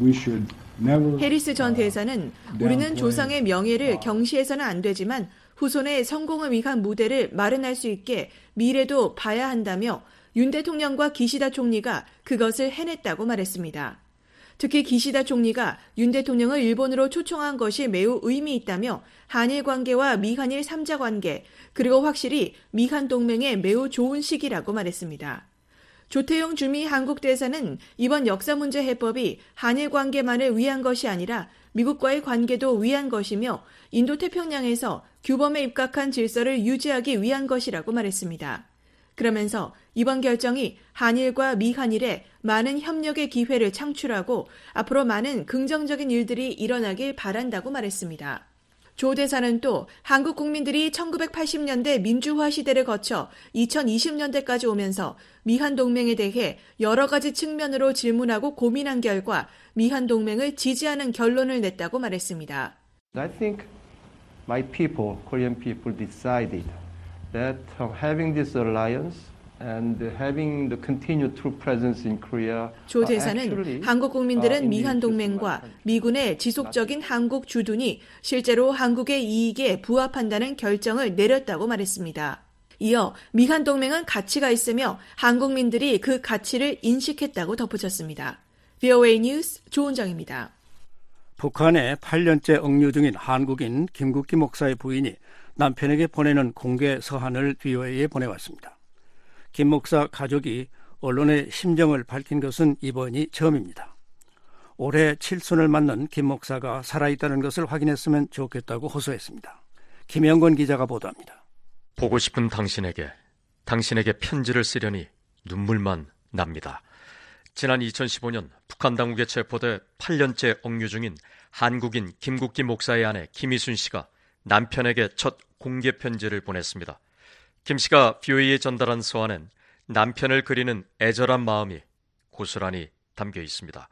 We should never. 해리스 전 대사는 우리는 조상의 명예를 경시해서는 안 되지만 후손의 성공을 위한 무대를 마련할 수 있게 미래도 봐야 한다며 윤 대통령과 기시다 총리가 그것을 해냈다고 말했습니다. 특히 기시다 총리가 윤 대통령을 일본으로 초청한 것이 매우 의미 있다며 한일 관계와 미한일 3자 관계 그리고 확실히 미한 동맹에 매우 좋은 시기라고 말했습니다. 조태용 주미 한국 대사는 이번 역사 문제 해법이 한일 관계만을 위한 것이 아니라 미국과의 관계도 위한 것이며 인도 태평양에서 규범에 입각한 질서를 유지하기 위한 것이라고 말했습니다. 그러면서 이번 결정이 한일과 미한일에 많은 협력의 기회를 창출하고 앞으로 많은 긍정적인 일들이 일어나길 바란다고 말했습니다. 조 대사는 또 한국 국민들이 1980년대 민주화 시대를 거쳐 2020년대까지 오면서 미한 동맹에 대해 여러 가지 측면으로 질문하고 고민한 결과 미한 동맹을 지지하는 결론을 냈다고 말했습니다. I think my people, Korean people decided that having this alliance 조 대사는 한국 국민들은 미한 동맹과 미군의 지속적인 한국 주둔이 실제로 한국의 이익에 부합한다는 결정을 내렸다고 말했습니다. 이어 미한 동맹은 가치가 있으며 한국민들이 그 가치를 인식했다고 덧붙였습니다. VOA 뉴스 조은정입니다. 북한에 8년째 억류 중인 한국인 김국기 목사의 부인이 남편에게 보내는 공개 서한을 VOA에 보내왔습니다. 김 목사 가족이 언론의 심정을 밝힌 것은 이번이 처음입니다. 올해 칠순을 맞는 김 목사가 살아있다는 것을 확인했으면 좋겠다고 호소했습니다. 김영건 기자가 보도합니다. 보고 싶은 당신에게 편지를 쓰려니 눈물만 납니다. 지난 2015년 북한 당국에 체포돼 8년째 억류 중인 한국인 김국기 목사의 아내 김희순 씨가 남편에게 첫 공개 편지를 보냈습니다. 김 씨가 VOA에 전달한 서한엔 남편을 그리는 애절한 마음이 고스란히 담겨 있습니다.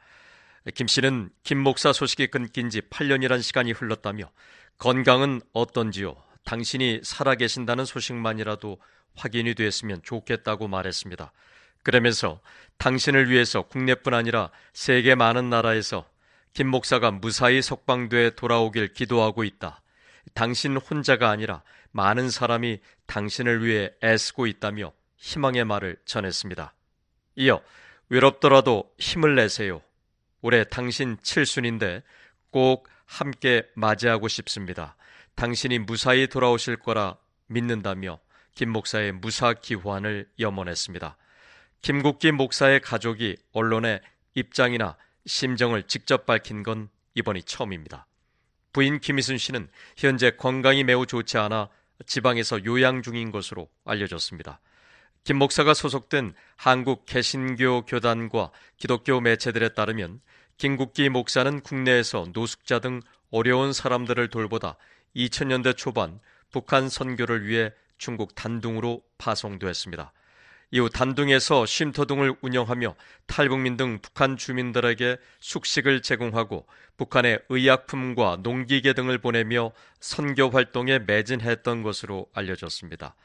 김 씨는 김 목사 소식이 끊긴 지 8년이란 시간이 흘렀다며 건강은 어떤지요? 당신이 살아계신다는 소식만이라도 확인이 됐으면 좋겠다고 말했습니다. 그러면서 당신을 위해서 국내뿐 아니라 세계 많은 나라에서 김 목사가 무사히 석방돼 돌아오길 기도하고 있다. 당신 혼자가 아니라 많은 사람이 당신을 위해 애쓰고 있다며 희망의 말을 전했습니다. 이어 외롭더라도 힘을 내세요. 올해 당신 7순인데 꼭 함께 맞이하고 싶습니다. 당신이 무사히 돌아오실 거라 믿는다며 김 목사의 무사 귀환을 염원했습니다. 김국기 목사의 가족이 언론에 입장이나 심정을 직접 밝힌 건 이번이 처음입니다. 부인 김희순 씨는 현재 건강이 매우 좋지 않아 지방에서 요양 중인 것으로 알려졌습니다. 김 목사가 소속된 한국 개신교 교단과 기독교 매체들에 따르면 김국기 목사는 국내에서 노숙자 등 어려운 사람들을 돌보다 2000년대 초반 북한 선교를 위해 중국 단둥으로 파송됐습니다. 이후 단둥에서 쉼터동을 운영하며 탈북민 등 북한 주민들에게 숙식을 제공하고 북한에 의약품과 농기계 등을 보내며 선교 활동에 매진했던 것으로 알려졌습니다.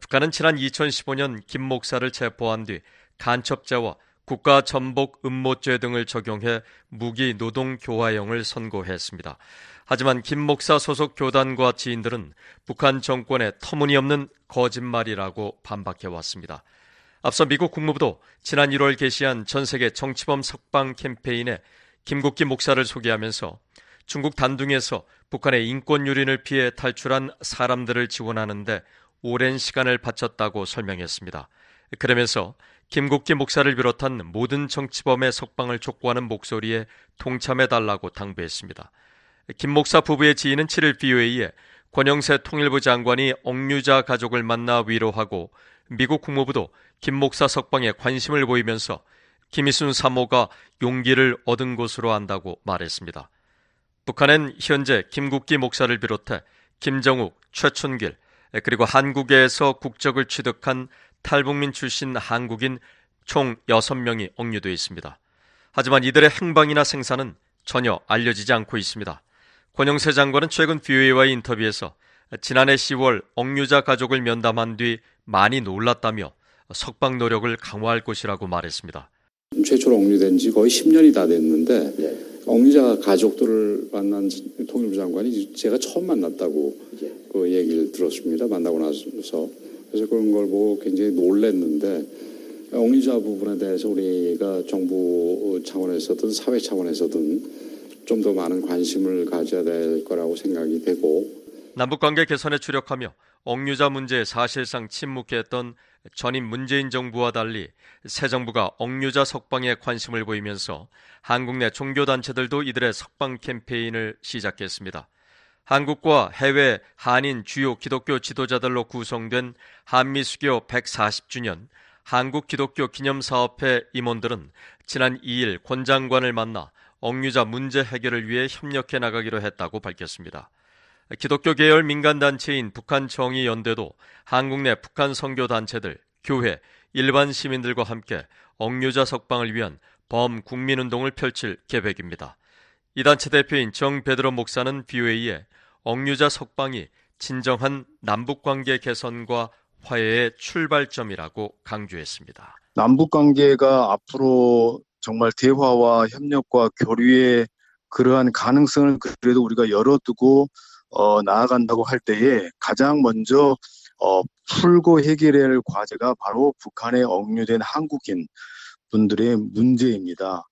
북한은 지난 2015년 김 목사를 체포한 뒤 간첩죄와 국가 전복 음모죄 등을 적용해 무기 노동 교화형을 선고했습니다. 하지만 김 목사 소속 교단과 지인들은 북한 정권의 터무니없는 거짓말이라고 반박해왔습니다. 앞서 미국 국무부도 지난 1월 게시한 전세계 정치범 석방 캠페인에 김국기 목사를 소개하면서 중국 단둥에서 북한의 인권 유린을 피해 탈출한 사람들을 지원하는데 오랜 시간을 바쳤다고 설명했습니다. 그러면서 김국기 목사를 비롯한 모든 정치범의 석방을 촉구하는 목소리에 동참해달라고 당부했습니다. 김 목사 부부의 지인은 7일 VOA에 권영세 통일부 장관이 억류자 가족을 만나 위로하고 미국 국무부도 김 목사 석방에 관심을 보이면서 김희순 사모가 용기를 얻은 것으로 안다고 말했습니다. 북한은 현재 김국기 목사를 비롯해 김정욱, 최춘길, 그리고 한국에서 국적을 취득한 탈북민 출신 한국인 총 6명이 억류돼 있습니다. 하지만 이들의 행방이나 생사는 전혀 알려지지 않고 있습니다. 권영세 장관은 최근 VOA와의 인터뷰에서 지난해 10월 억류자 가족을 면담한 뒤 많이 놀랐다며 석방 노력을 강화할 것이라고 말했습니다. 최초로 억류된 지 거의 10년이 다 됐는데 억류자 가족들을 만난 통일부 장관이 제가 처음 만났다고 그 얘기를 들었습니다. 만나고 나서. 그래서 그런 걸 보고 굉장히 놀랐는데 억류자 부분에 대해서 우리가 정부 차원에서든 사회 차원에서든 좀 더 많은 관심을 가져야 될 거라고 생각이 되고 남북관계 개선에 주력하며 억류자 문제에 사실상 침묵했던 전임 문재인 정부와 달리 새 정부가 억류자 석방에 관심을 보이면서 한국 내 종교단체들도 이들의 석방 캠페인을 시작했습니다. 한국과 해외 한인 주요 기독교 지도자들로 구성된 한미수교 140주년 한국기독교기념사업회 임원들은 지난 2일 권 장관을 만나 억류자 문제 해결을 위해 협력해 나가기로 했다고 밝혔습니다. 기독교 계열 민간단체인 북한정의연대도 한국 내 북한 선교단체들, 교회, 일반 시민들과 함께 억류자 석방을 위한 범국민운동을 펼칠 계획입니다. 이 단체 대표인 정베드로 목사는 VOA에 억류자 석방이 진정한 남북관계 개선과 화해의 출발점이라고 강조했습니다. 남북 관계가 앞으로 정말 대화와 협력과 교류의 그러한 가능성을 그래도 우리가 열어두고 나아간다고 할 때에 가장 먼저 풀고 해결해야 할 과제가 바로 북한에 억류된 한국인 분들의 문제입니다.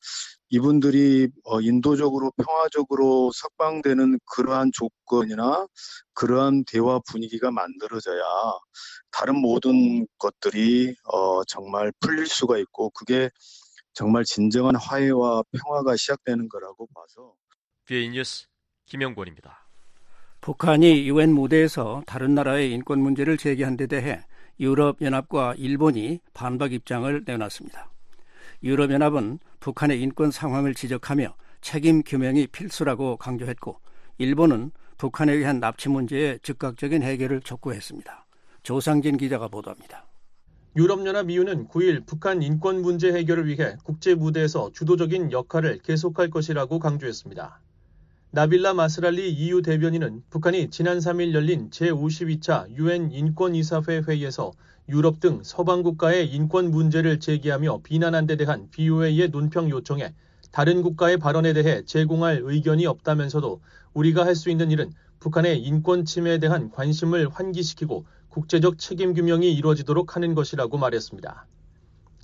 이분들이 인도적으로 평화적으로 석방되는 그러한 조건이나 그러한 대화 분위기가 만들어져야 다른 모든 것들이 정말 풀릴 수가 있고 그게 정말 진정한 화해와 평화가 시작되는 거라고 봐서. VA 뉴스 김영권입니다. 북한이 UN 무대에서 다른 나라의 인권 문제를 제기한 데 대해 유럽연합과 일본이 반박 입장을 내놨습니다. 유럽연합은 북한의 인권 상황을 지적하며 책임 규명이 필수라고 강조했고 일본은 북한에 의한 납치 문제의 즉각적인 해결을 촉구했습니다. 조상진 기자가 보도합니다. 유럽연합 EU는 9일 북한 인권 문제 해결을 위해 국제 무대에서 주도적인 역할을 계속할 것이라고 강조했습니다. 나빌라 마스랄리 EU 대변인은 북한이 지난 3일 열린 제52차 UN 인권이사회 회의에서 유럽 등 서방 국가의 인권 문제를 제기하며 비난한 데 대한 BOA의 논평 요청에 다른 국가의 발언에 대해 제공할 의견이 없다면서도 우리가 할 수 있는 일은 북한의 인권 침해에 대한 관심을 환기시키고 국제적 책임 규명이 이루어지도록 하는 것이라고 말했습니다.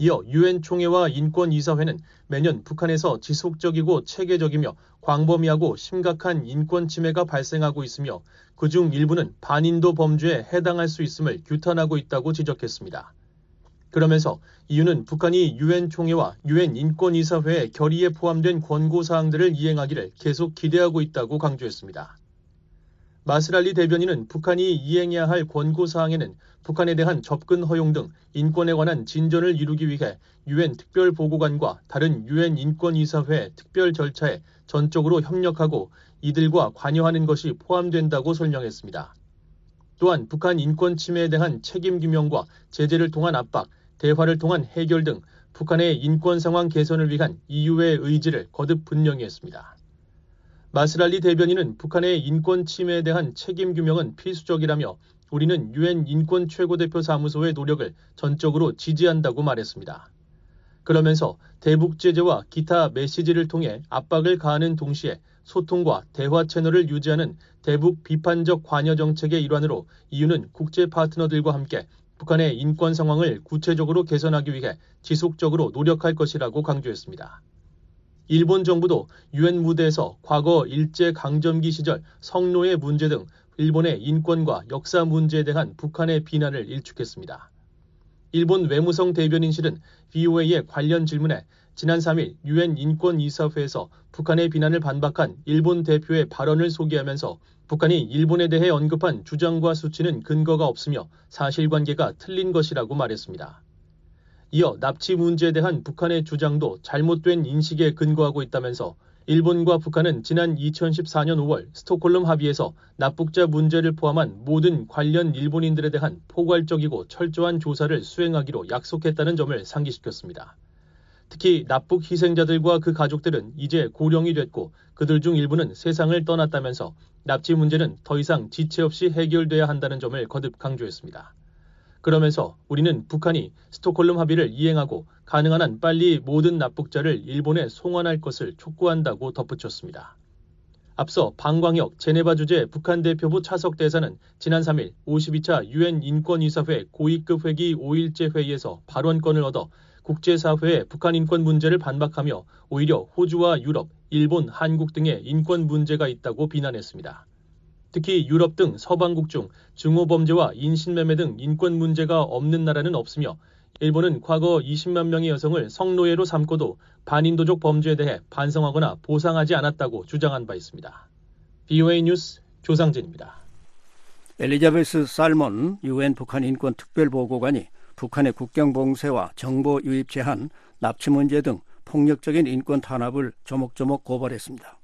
이어 UN 총회와 인권이사회는 매년 북한에서 지속적이고 체계적이며 광범위하고 심각한 인권 침해가 발생하고 있으며 그중 일부는 반인도 범죄에 해당할 수 있음을 규탄하고 있다고 지적했습니다. 그러면서 EU는 북한이 UN 총회와 UN 인권이사회의 결의에 포함된 권고사항들을 이행하기를 계속 기대하고 있다고 강조했습니다. 마스랄리 대변인은 북한이 이행해야 할 권고사항에는 북한에 대한 접근 허용 등 인권에 관한 진전을 이루기 위해 UN 특별보고관과 다른 UN 인권이사회의 특별 절차에 전적으로 협력하고 이들과 관여하는 것이 포함된다고 설명했습니다. 또한 북한 인권 침해에 대한 책임 규명과 제재를 통한 압박, 대화를 통한 해결 등 북한의 인권 상황 개선을 위한 EU의 의지를 거듭 분명히했습니다. 마스랄리 대변인은 북한의 인권 침해에 대한 책임 규명은 필수적이라며 우리는 UN 인권 최고대표 사무소의 노력을 전적으로 지지한다고 말했습니다. 그러면서 대북 제재와 기타 메시지를 통해 압박을 가하는 동시에 소통과 대화 채널을 유지하는 대북 비판적 관여 정책의 일환으로 EU는 국제 파트너들과 함께 북한의 인권 상황을 구체적으로 개선하기 위해 지속적으로 노력할 것이라고 강조했습니다. 일본 정부도 UN 무대에서 과거 일제강점기 시절 성노예 문제 등 일본의 인권과 역사 문제에 대한 북한의 비난을 일축했습니다. 일본 외무성 대변인실은 VOA의 관련 질문에 지난 3일 UN 인권이사회에서 북한의 비난을 반박한 일본 대표의 발언을 소개하면서 북한이 일본에 대해 언급한 주장과 수치는 근거가 없으며 사실관계가 틀린 것이라고 말했습니다. 이어 납치 문제에 대한 북한의 주장도 잘못된 인식에 근거하고 있다면서 일본과 북한은 지난 2014년 5월 스톡홀름 합의에서 납북자 문제를 포함한 모든 관련 일본인들에 대한 포괄적이고 철저한 조사를 수행하기로 약속했다는 점을 상기시켰습니다. 특히 납북 희생자들과 그 가족들은 이제 고령이 됐고 그들 중 일부는 세상을 떠났다면서 납치 문제는 더 이상 지체 없이 해결돼야 한다는 점을 거듭 강조했습니다. 그러면서 우리는 북한이 스톡홀름 합의를 이행하고 가능한 한 빨리 모든 납북자를 일본에 송환할 것을 촉구한다고 덧붙였습니다. 앞서 방광혁 제네바 주재 북한 대표부 차석 대사는 지난 3일 52차 UN 인권이사회 고위급 회기 5일째 회의에서 발언권을 얻어 국제사회의 북한 인권 문제를 반박하며 오히려 호주와 유럽, 일본, 한국 등의 인권 문제가 있다고 비난했습니다. 특히 유럽 등 서방국 중 증오범죄와 인신매매 등 인권 문제가 없는 나라는 없으며 일본은 과거 20만 명의 여성을 성노예로 삼고도 반인도적 범죄에 대해 반성하거나 보상하지 않았다고 주장한 바 있습니다. VOA 뉴스 조상진입니다. 엘리자베스 살몬 UN 북한 인권 특별보고관이 북한의 국경 봉쇄와 정보 유입 제한, 납치 문제 등 폭력적인 인권 탄압을 조목조목 고발했습니다.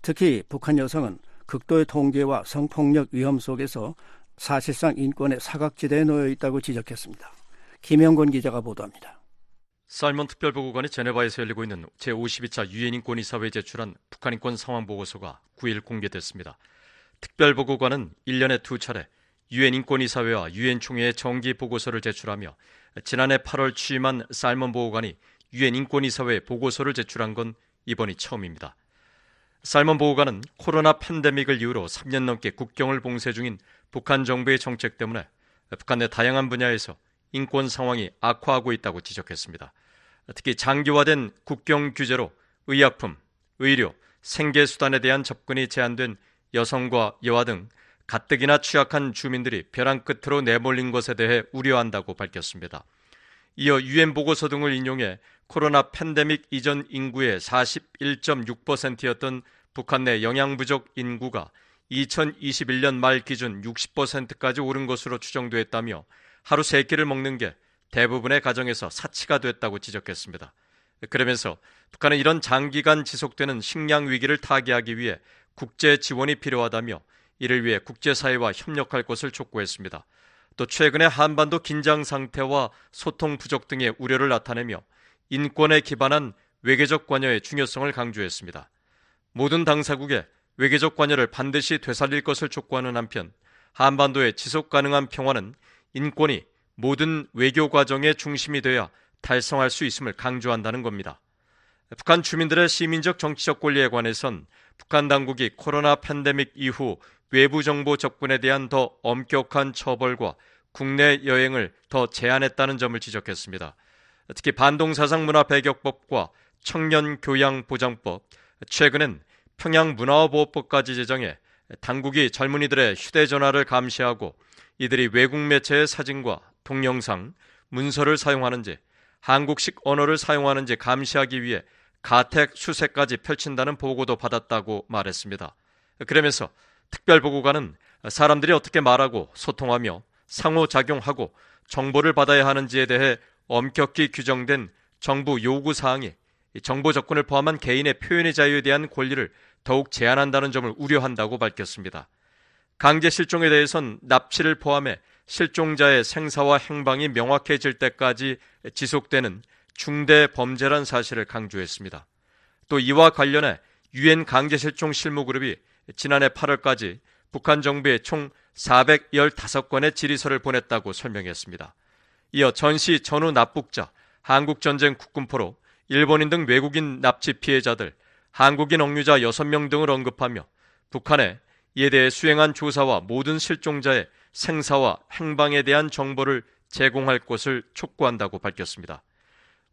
특히 북한 여성은 극도의 통제와 성폭력 위험 속에서 사실상 인권의 사각지대에 놓여 있다고 지적했습니다. 김영권 기자가 보도합니다. 살몬 특별보고관이 제네바에서 열리고 있는 제52차 유엔인권이사회에 제출한 북한 인권 상황보고서가 9일 공개됐습니다. 특별보고관은 1년에 2차례 UN 인권이사회와 UN 총회에 정기 보고서를 제출하며 지난해 8월 취임한 살먼 보호관이 UN 인권이사회에 보고서를 제출한 건 이번이 처음입니다. 살먼 보호관은 코로나 팬데믹을 이유로 3년 넘게 국경을 봉쇄 중인 북한 정부의 정책 때문에 북한 내 다양한 분야에서 인권 상황이 악화하고 있다고 지적했습니다. 특히 장기화된 국경 규제로 의약품, 의료, 생계수단에 대한 접근이 제한된 여성과 여아 등 가뜩이나 취약한 주민들이 벼랑 끝으로 내몰린 것에 대해 우려한다고 밝혔습니다. 이어 UN 보고서 등을 인용해 코로나 팬데믹 이전 인구의 41.6%였던 북한 내 영양 부족 인구가 2021년 말 기준 60%까지 오른 것으로 추정됐다며 하루 3끼를 먹는 게 대부분의 가정에서 사치가 됐다고 지적했습니다. 그러면서 북한은 이런 장기간 지속되는 식량 위기를 타개하기 위해 국제 지원이 필요하다며 이를 위해 국제사회와 협력할 것을 촉구했습니다. 또 최근의 한반도 긴장 상태와 소통 부족 등의 우려를 나타내며 인권에 기반한 외교적 관여의 중요성을 강조했습니다. 모든 당사국에 외교적 관여를 반드시 되살릴 것을 촉구하는 한편 한반도의 지속 가능한 평화는 인권이 모든 외교 과정의 중심이 되어야 달성할 수 있음을 강조한다는 겁니다. 북한 주민들의 시민적 정치적 권리에 관해선 북한 당국이 코로나 팬데믹 이후 외부 정보 접근에 대한 더 엄격한 처벌과 국내 여행을 더 제한했다는 점을 지적했습니다. 특히 반동사상문화배격법과 청년교양보장법, 최근엔 평양문화보호법까지 제정해 당국이 젊은이들의 휴대전화를 감시하고 이들이 외국 매체의 사진과 동영상, 문서를 사용하는지 한국식 언어를 사용하는지 감시하기 위해 가택 수색까지 펼친다는 보고도 받았다고 말했습니다. 그러면서 특별보고관은 사람들이 어떻게 말하고 소통하며 상호작용하고 정보를 받아야 하는지에 대해 엄격히 규정된 정부 요구사항이 정보 접근을 포함한 개인의 표현의 자유에 대한 권리를 더욱 제한한다는 점을 우려한다고 밝혔습니다. 강제 실종에 대해선 납치를 포함해 실종자의 생사와 행방이 명확해질 때까지 지속되는 중대 범죄란 사실을 강조했습니다. 또 이와 관련해 UN 강제실종 실무그룹이 지난해 8월까지 북한 정부에 총 415건의 질의서를 보냈다고 설명했습니다. 이어 전시 전후 납북자, 한국전쟁 국군포로, 일본인 등 외국인 납치 피해자들, 한국인 억류자 6명 등을 언급하며 북한에 이에 대해 수행한 조사와 모든 실종자의 생사와 행방에 대한 정보를 제공할 것을 촉구한다고 밝혔습니다.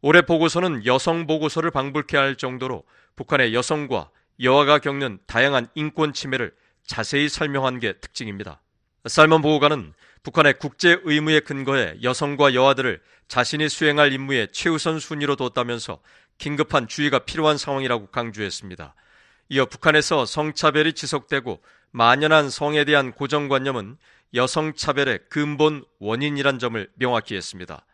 올해 보고서는 여성 보고서를 방불케 할 정도로 북한의 여성과 여아가 겪는 다양한 인권 침해를 자세히 설명한 게 특징입니다. 살먼 보호관은 북한의 국제 의무에 근거해 여성과 여아들을 자신이 수행할 임무의 최우선 순위로 뒀다면서 긴급한 주의가 필요한 상황이라고 강조했습니다. 이어 북한에서 성차별이 지속되고 만연한 성에 대한 고정관념은 여성차별의 근본 원인이란 점을 명확히 했습니다.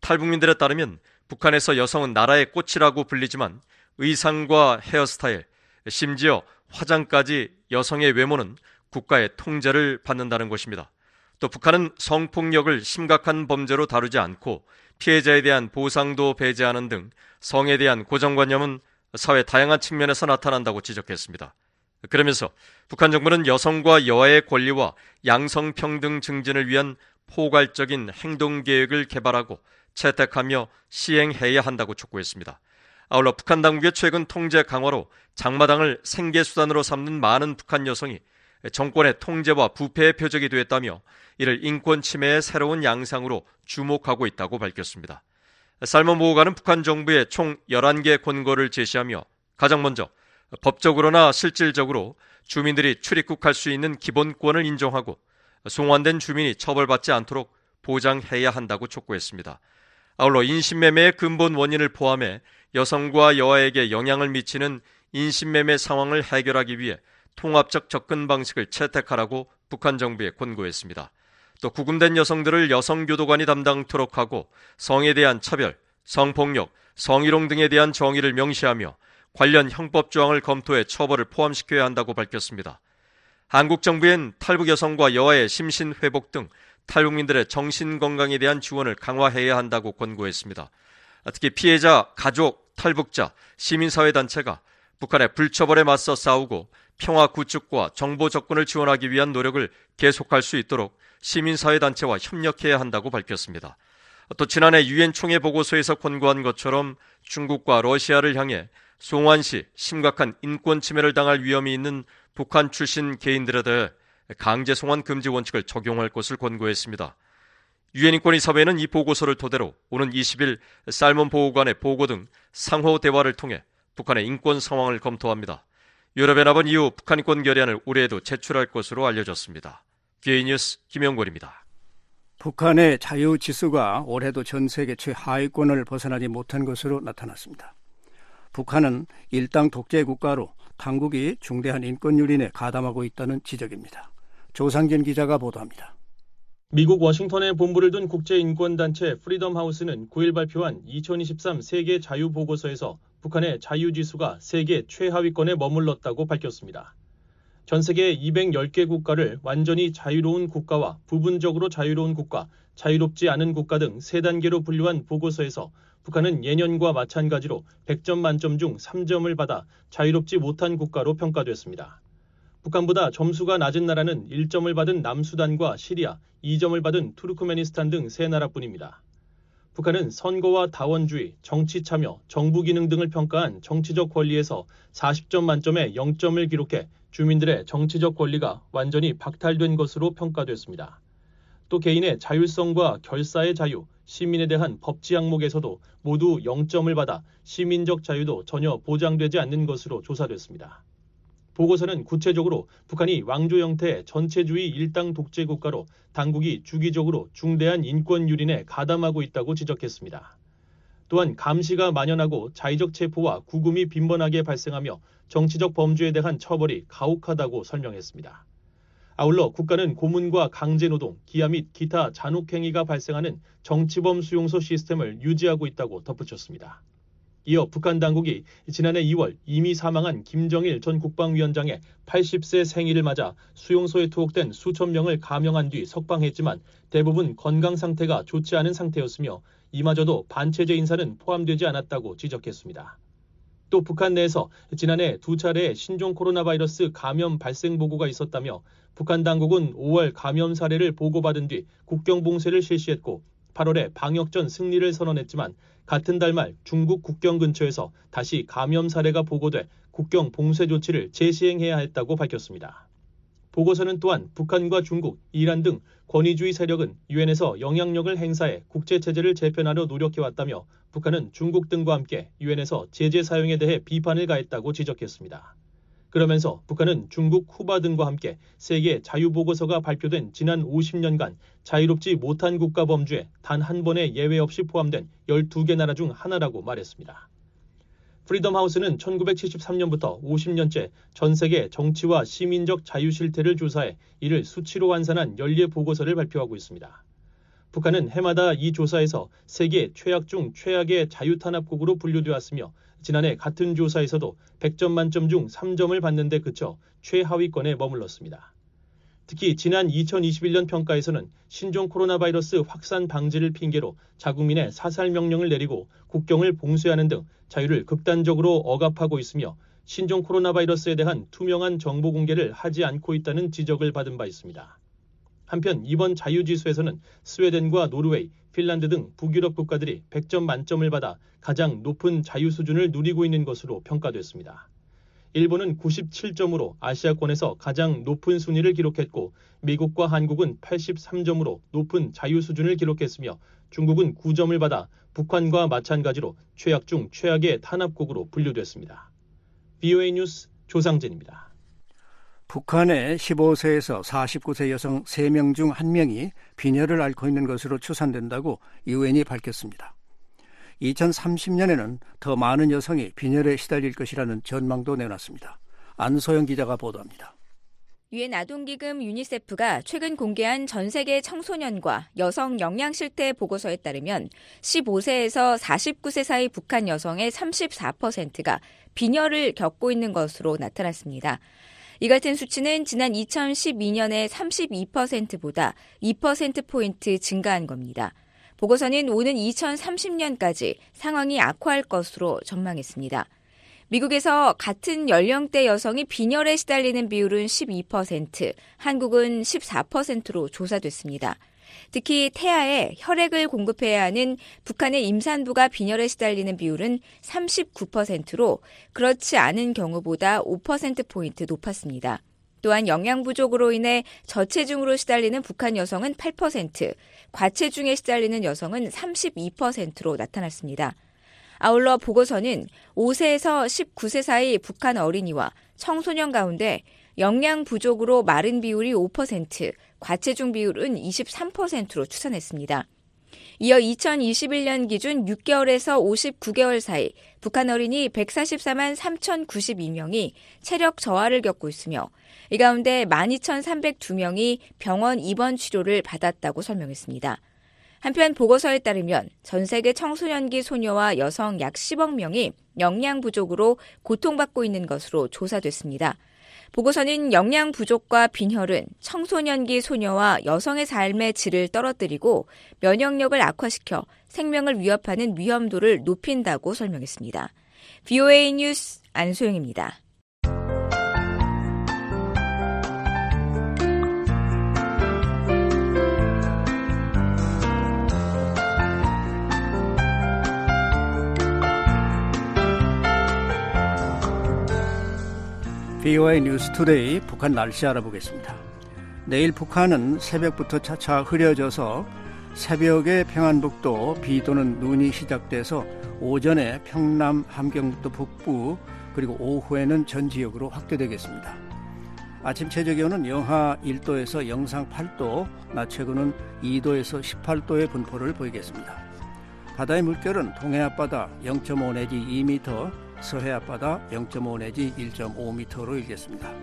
탈북민들에 따르면 북한에서 여성은 나라의 꽃이라고 불리지만 의상과 헤어스타일, 심지어 화장까지 여성의 외모는 국가의 통제를 받는다는 것입니다. 또 북한은 성폭력을 심각한 범죄로 다루지 않고 피해자에 대한 보상도 배제하는 등 성에 대한 고정관념은 사회 다양한 측면에서 나타난다고 지적했습니다. 그러면서 북한 정부는 여성과 여아의 권리와 양성평등 증진을 위한 포괄적인 행동계획을 개발하고 채택하며 시행해야 한다고 촉구했습니다. 아울러 북한 당국의 최근 통제 강화로 장마당을 생계수단으로 삼는 많은 북한 여성이 정권의 통제와 부패의 표적이 되었다며 이를 인권침해의 새로운 양상으로 주목하고 있다고 밝혔습니다. 살먼 보호관은 북한 정부에 총 11개 권고를 제시하며 가장 먼저 법적으로나 실질적으로 주민들이 출입국할 수 있는 기본권을 인정하고 송환된 주민이 처벌받지 않도록 보장해야 한다고 촉구했습니다. 아울러 인신매매의 근본 원인을 포함해 여성과 여아에게 영향을 미치는 인신매매 상황을 해결하기 위해 통합적 접근 방식을 채택하라고 북한 정부에 권고했습니다. 또 구금된 여성들을 여성교도관이 담당토록 하고 성에 대한 차별, 성폭력, 성희롱 등에 대한 정의를 명시하며 관련 형법조항을 검토해 처벌을 포함시켜야 한다고 밝혔습니다. 한국 정부엔 탈북 여성과 여아의 심신회복 등 탈북민들의 정신건강에 대한 지원을 강화해야 한다고 권고했습니다. 특히 피해자, 가족, 탈북자, 시민사회단체가 북한의 불처벌에 맞서 싸우고 평화 구축과 정보 접근을 지원하기 위한 노력을 계속할 수 있도록 시민사회단체와 협력해야 한다고 밝혔습니다. 또 지난해 UN 총회 보고서에서 권고한 것처럼 중국과 러시아를 향해 송환시 심각한 인권 침해를 당할 위험이 있는 북한 출신 개인들에 대해 강제 송환 금지 원칙을 적용할 것을 권고했습니다. 유엔 인권이사회는 이 보고서를 토대로 오는 20일 살몬 보호관의 보고 등 상호 대화를 통해 북한의 인권 상황을 검토합니다. 유럽연합은 이후 북한 인권 결의안을 올해에도 제출할 것으로 알려졌습니다. VA 뉴스 김영권입니다. 북한의 자유지수가 올해도 전 세계 최하위권을 벗어나지 못한 것으로 나타났습니다. 북한은 일당 독재 국가로 당국이 중대한 인권 유린에 가담하고 있다는 지적입니다. 조상진 기자가 보도합니다. 미국 워싱턴에 본부를 둔 국제인권단체 프리덤 하우스는 9일 발표한 2023 세계 자유보고서에서 북한의 자유지수가 세계 최하위권에 머물렀다고 밝혔습니다. 전 세계 210개 국가를 완전히 자유로운 국가와 부분적으로 자유로운 국가, 자유롭지 않은 국가 등 3단계로 분류한 보고서에서 북한은 예년과 마찬가지로 100점 만점 중 3점을 받아 자유롭지 못한 국가로 평가됐습니다. 북한보다 점수가 낮은 나라는 1점을 받은 남수단과 시리아, 2점을 받은 투르크메니스탄 등 3나라뿐입니다. 북한은 선거와 다원주의, 정치 참여, 정부 기능 등을 평가한 정치적 권리에서 40점 만점에 0점을 기록해 주민들의 정치적 권리가 완전히 박탈된 것으로 평가됐습니다. 또 개인의 자율성과 결사의 자유, 시민에 대한 법치 항목에서도 모두 0점을 받아 시민적 자유도 전혀 보장되지 않는 것으로 조사됐습니다. 보고서는 구체적으로 북한이 왕조 형태의 전체주의 일당 독재 국가로 당국이 주기적으로 중대한 인권 유린에 가담하고 있다고 지적했습니다. 또한 감시가 만연하고 자의적 체포와 구금이 빈번하게 발생하며 정치적 범죄에 대한 처벌이 가혹하다고 설명했습니다. 아울러 국가는 고문과 강제노동, 기아 및 기타 잔혹행위가 발생하는 정치범 수용소 시스템을 유지하고 있다고 덧붙였습니다. 이어 북한 당국이 지난해 2월 이미 사망한 김정일 전 국방위원장의 80세 생일을 맞아 수용소에 투옥된 수천 명을 감형한 뒤 석방했지만 대부분 건강 상태가 좋지 않은 상태였으며 이마저도 반체제 인사는 포함되지 않았다고 지적했습니다. 또 북한 내에서 지난해 2차례의 신종 코로나 바이러스 감염 발생 보고가 있었다며 북한 당국은 5월 감염 사례를 보고받은 뒤 국경 봉쇄를 실시했고 8월에 방역전 승리를 선언했지만 같은 달 말 중국 국경 근처에서 다시 감염 사례가 보고돼 국경 봉쇄 조치를 재시행해야 했다고 밝혔습니다. 보고서는 또한 북한과 중국, 이란 등 권위주의 세력은 유엔에서 영향력을 행사해 국제체제를 재편하려 노력해왔다며 북한은 중국 등과 함께 유엔에서 제재 사용에 대해 비판을 가했다고 지적했습니다. 그러면서 북한은 중국, 쿠바 등과 함께 세계 자유보고서가 발표된 지난 50년간 자유롭지 못한 국가 범주에 단 한 번의 예외 없이 포함된 12개 나라 중 하나라고 말했습니다. 프리덤 하우스는 1973년부터 50년째 전 세계 정치와 시민적 자유 실태를 조사해 이를 수치로 환산한 연례 보고서를 발표하고 있습니다. 북한은 해마다 이 조사에서 세계 최악 중 최악의 자유탄압국으로 분류되었으며 지난해 같은 조사에서도 100점 만점 중 3점을 받는 데 그쳐 최하위권에 머물렀습니다. 특히 지난 2021년 평가에서는 신종 코로나 바이러스 확산 방지를 핑계로 자국민의 사살 명령을 내리고 국경을 봉쇄하는 등 자유를 극단적으로 억압하고 있으며 신종 코로나 바이러스에 대한 투명한 정보 공개를 하지 않고 있다는 지적을 받은 바 있습니다. 한편 이번 자유지수에서는 스웨덴과 노르웨이, 핀란드 등 북유럽 국가들이 100점 만점을 받아 가장 높은 자유 수준을 누리고 있는 것으로 평가됐습니다. 일본은 97점으로 아시아권에서 가장 높은 순위를 기록했고 미국과 한국은 83점으로 높은 자유 수준을 기록했으며 중국은 9점을 받아 북한과 마찬가지로 최악 중 최악의 탄압국으로 분류됐습니다. VOA 뉴스 조상진입니다. 북한의 15세에서 49세 여성 3명 중 1명이 빈혈을 앓고 있는 것으로 추산된다고 유엔이 밝혔습니다. 2030년에는 더 많은 여성이 빈혈에 시달릴 것이라는 전망도 내놨습니다. 안소영 기자가 보도합니다. 유엔 아동기금 유니세프가 최근 공개한 전 세계 청소년과 여성 영양실태 보고서에 따르면 15세에서 49세 사이 북한 여성의 34%가 빈혈을 겪고 있는 것으로 나타났습니다. 이 같은 수치는 지난 2012년의 32%보다 2%포인트 증가한 겁니다. 보고서는 오는 2030년까지 상황이 악화할 것으로 전망했습니다. 미국에서 같은 연령대 여성이 빈혈에 시달리는 비율은 12%, 한국은 14%로 조사됐습니다. 특히 태아에 혈액을 공급해야 하는 북한의 임산부가 빈혈에 시달리는 비율은 39%로 그렇지 않은 경우보다 5%포인트 높았습니다. 또한 영양 부족으로 인해 저체중으로 시달리는 북한 여성은 8%, 과체중에 시달리는 여성은 32%로 나타났습니다. 아울러 보고서는 5세에서 19세 사이 북한 어린이와 청소년 가운데 영양 부족으로 마른 비율이 5%, 과체중 비율은 23%로 추산했습니다. 이어 2021년 기준 6개월에서 59개월 사이 북한 어린이 144만 3,092명이 체력 저하를 겪고 있으며 이 가운데 12,302명이 병원 입원 치료를 받았다고 설명했습니다. 한편 보고서에 따르면 전 세계 청소년기 소녀와 여성 약 10억 명이 영양 부족으로 고통받고 있는 것으로 조사됐습니다. 보고서는 영양 부족과 빈혈은 청소년기 소녀와 여성의 삶의 질을 떨어뜨리고 면역력을 악화시켜 생명을 위협하는 위험도를 높인다고 설명했습니다. VOA 뉴스 안소영입니다. VOA 뉴스 투데이 북한 날씨 알아보겠습니다. 내일 북한은 새벽부터 차차 흐려져서 새벽에 평안북도 비 또는 눈이 시작돼서 오전에 평남 함경북도 북부 그리고 오후에는 전 지역으로 확대되겠습니다. 아침 최저기온은 영하 1도에서 영상 8도, 낮 최고는 2도에서 18도의 분포를 보이겠습니다. 바다의 물결은 동해 앞바다 0.5 내지 2m, 서해 앞바다 0.5 내지 1.5m로 일겠습니다.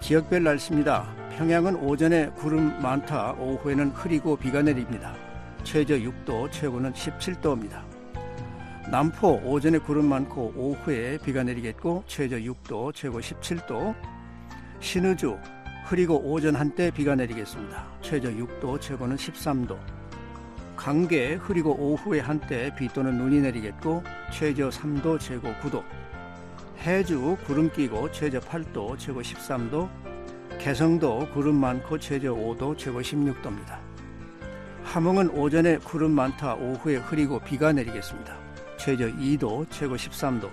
지역별 날씨입니다. 평양은 오전에 구름 많다, 오후에는 흐리고 비가 내립니다. 최저 6도, 최고는 17도입니다. 남포 오전에 구름 많고 오후에 비가 내리겠고 최저 6도, 최고 17도. 신의주 흐리고 오전 한때 비가 내리겠습니다. 최저 6도, 최고는 13도. 강계 흐리고 오후에 한때 비 또는 눈이 내리겠고 최저 3도, 최고 9도. 해주 구름 끼고 최저 8도, 최고 13도. 개성도 구름 많고 최저 5도, 최고 16도입니다. 함흥은 오전에 구름 많다, 오후에 흐리고 비가 내리겠습니다. 최저 2도, 최고 13도.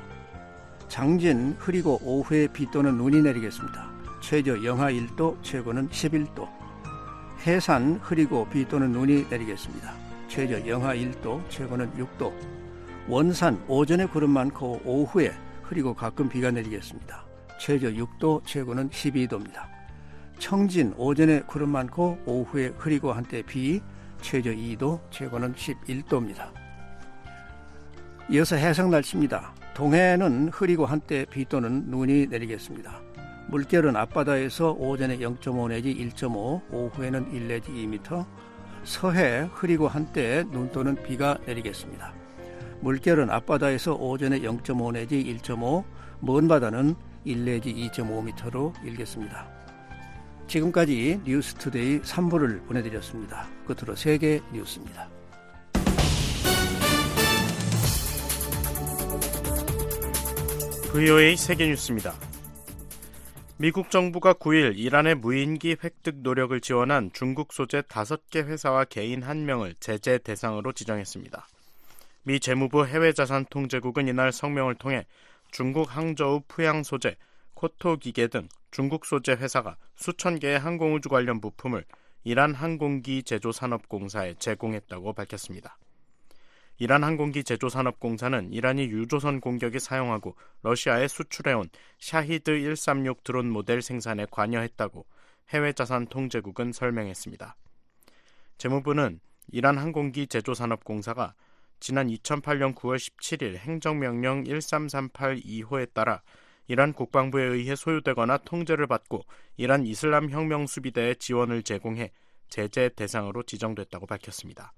장진 흐리고 오후에 비 또는 눈이 내리겠습니다. 최저 영하 1도, 최고는 11도. 해산 흐리고 비 또는 눈이 내리겠습니다. 최저 영하 1도, 최고는 6도. 원산 오전에 구름 많고 오후에 흐리고 가끔 비가 내리겠습니다. 최저 6도, 최고는 12도입니다. 청진 오전에 구름 많고 오후에 흐리고 한때 비, 최저 2도, 최고는 11도입니다. 이어서 해상 날씨입니다. 동해는 흐리고 한때 비 또는 눈이 내리겠습니다. 물결은 앞바다에서 오전에 0.5 내지 1.5, 오후에는 1 내지 2m, 서해 흐리고 한때 눈 또는 비가 내리겠습니다. 물결은 앞바다에서 오전에 0.5 내지 1.5, 먼 바다는 1 내지 2.5m로 일겠습니다. 지금까지 뉴스투데이 3부를 보내드렸습니다. 끝으로 세계 뉴스입니다. VOA 세계 뉴스입니다. 미국 정부가 9일 이란의 무인기 획득 노력을 지원한 중국 소재 5개 회사와 개인 1명을 제재 대상으로 지정했습니다. 미 재무부 해외자산통제국은 이날 성명을 통해 중국 항저우 푸양 소재, 코토 기계 등 중국 소재 회사가 수천 개의 항공우주 관련 부품을 이란 항공기 제조산업공사에 제공했다고 밝혔습니다. 이란 항공기 제조산업공사는 이란이 유조선 공격에 사용하고 러시아에 수출해온 샤히드-136 드론 모델 생산에 관여했다고 해외자산통제국은 설명했습니다. 재무부는 이란 항공기 제조산업공사가 지난 2008년 9월 17일 행정명령 13382호에 따라 이란 국방부에 의해 소유되거나 통제를 받고 이란 이슬람혁명수비대에 지원을 제공해 제재 대상으로 지정됐다고 밝혔습니다.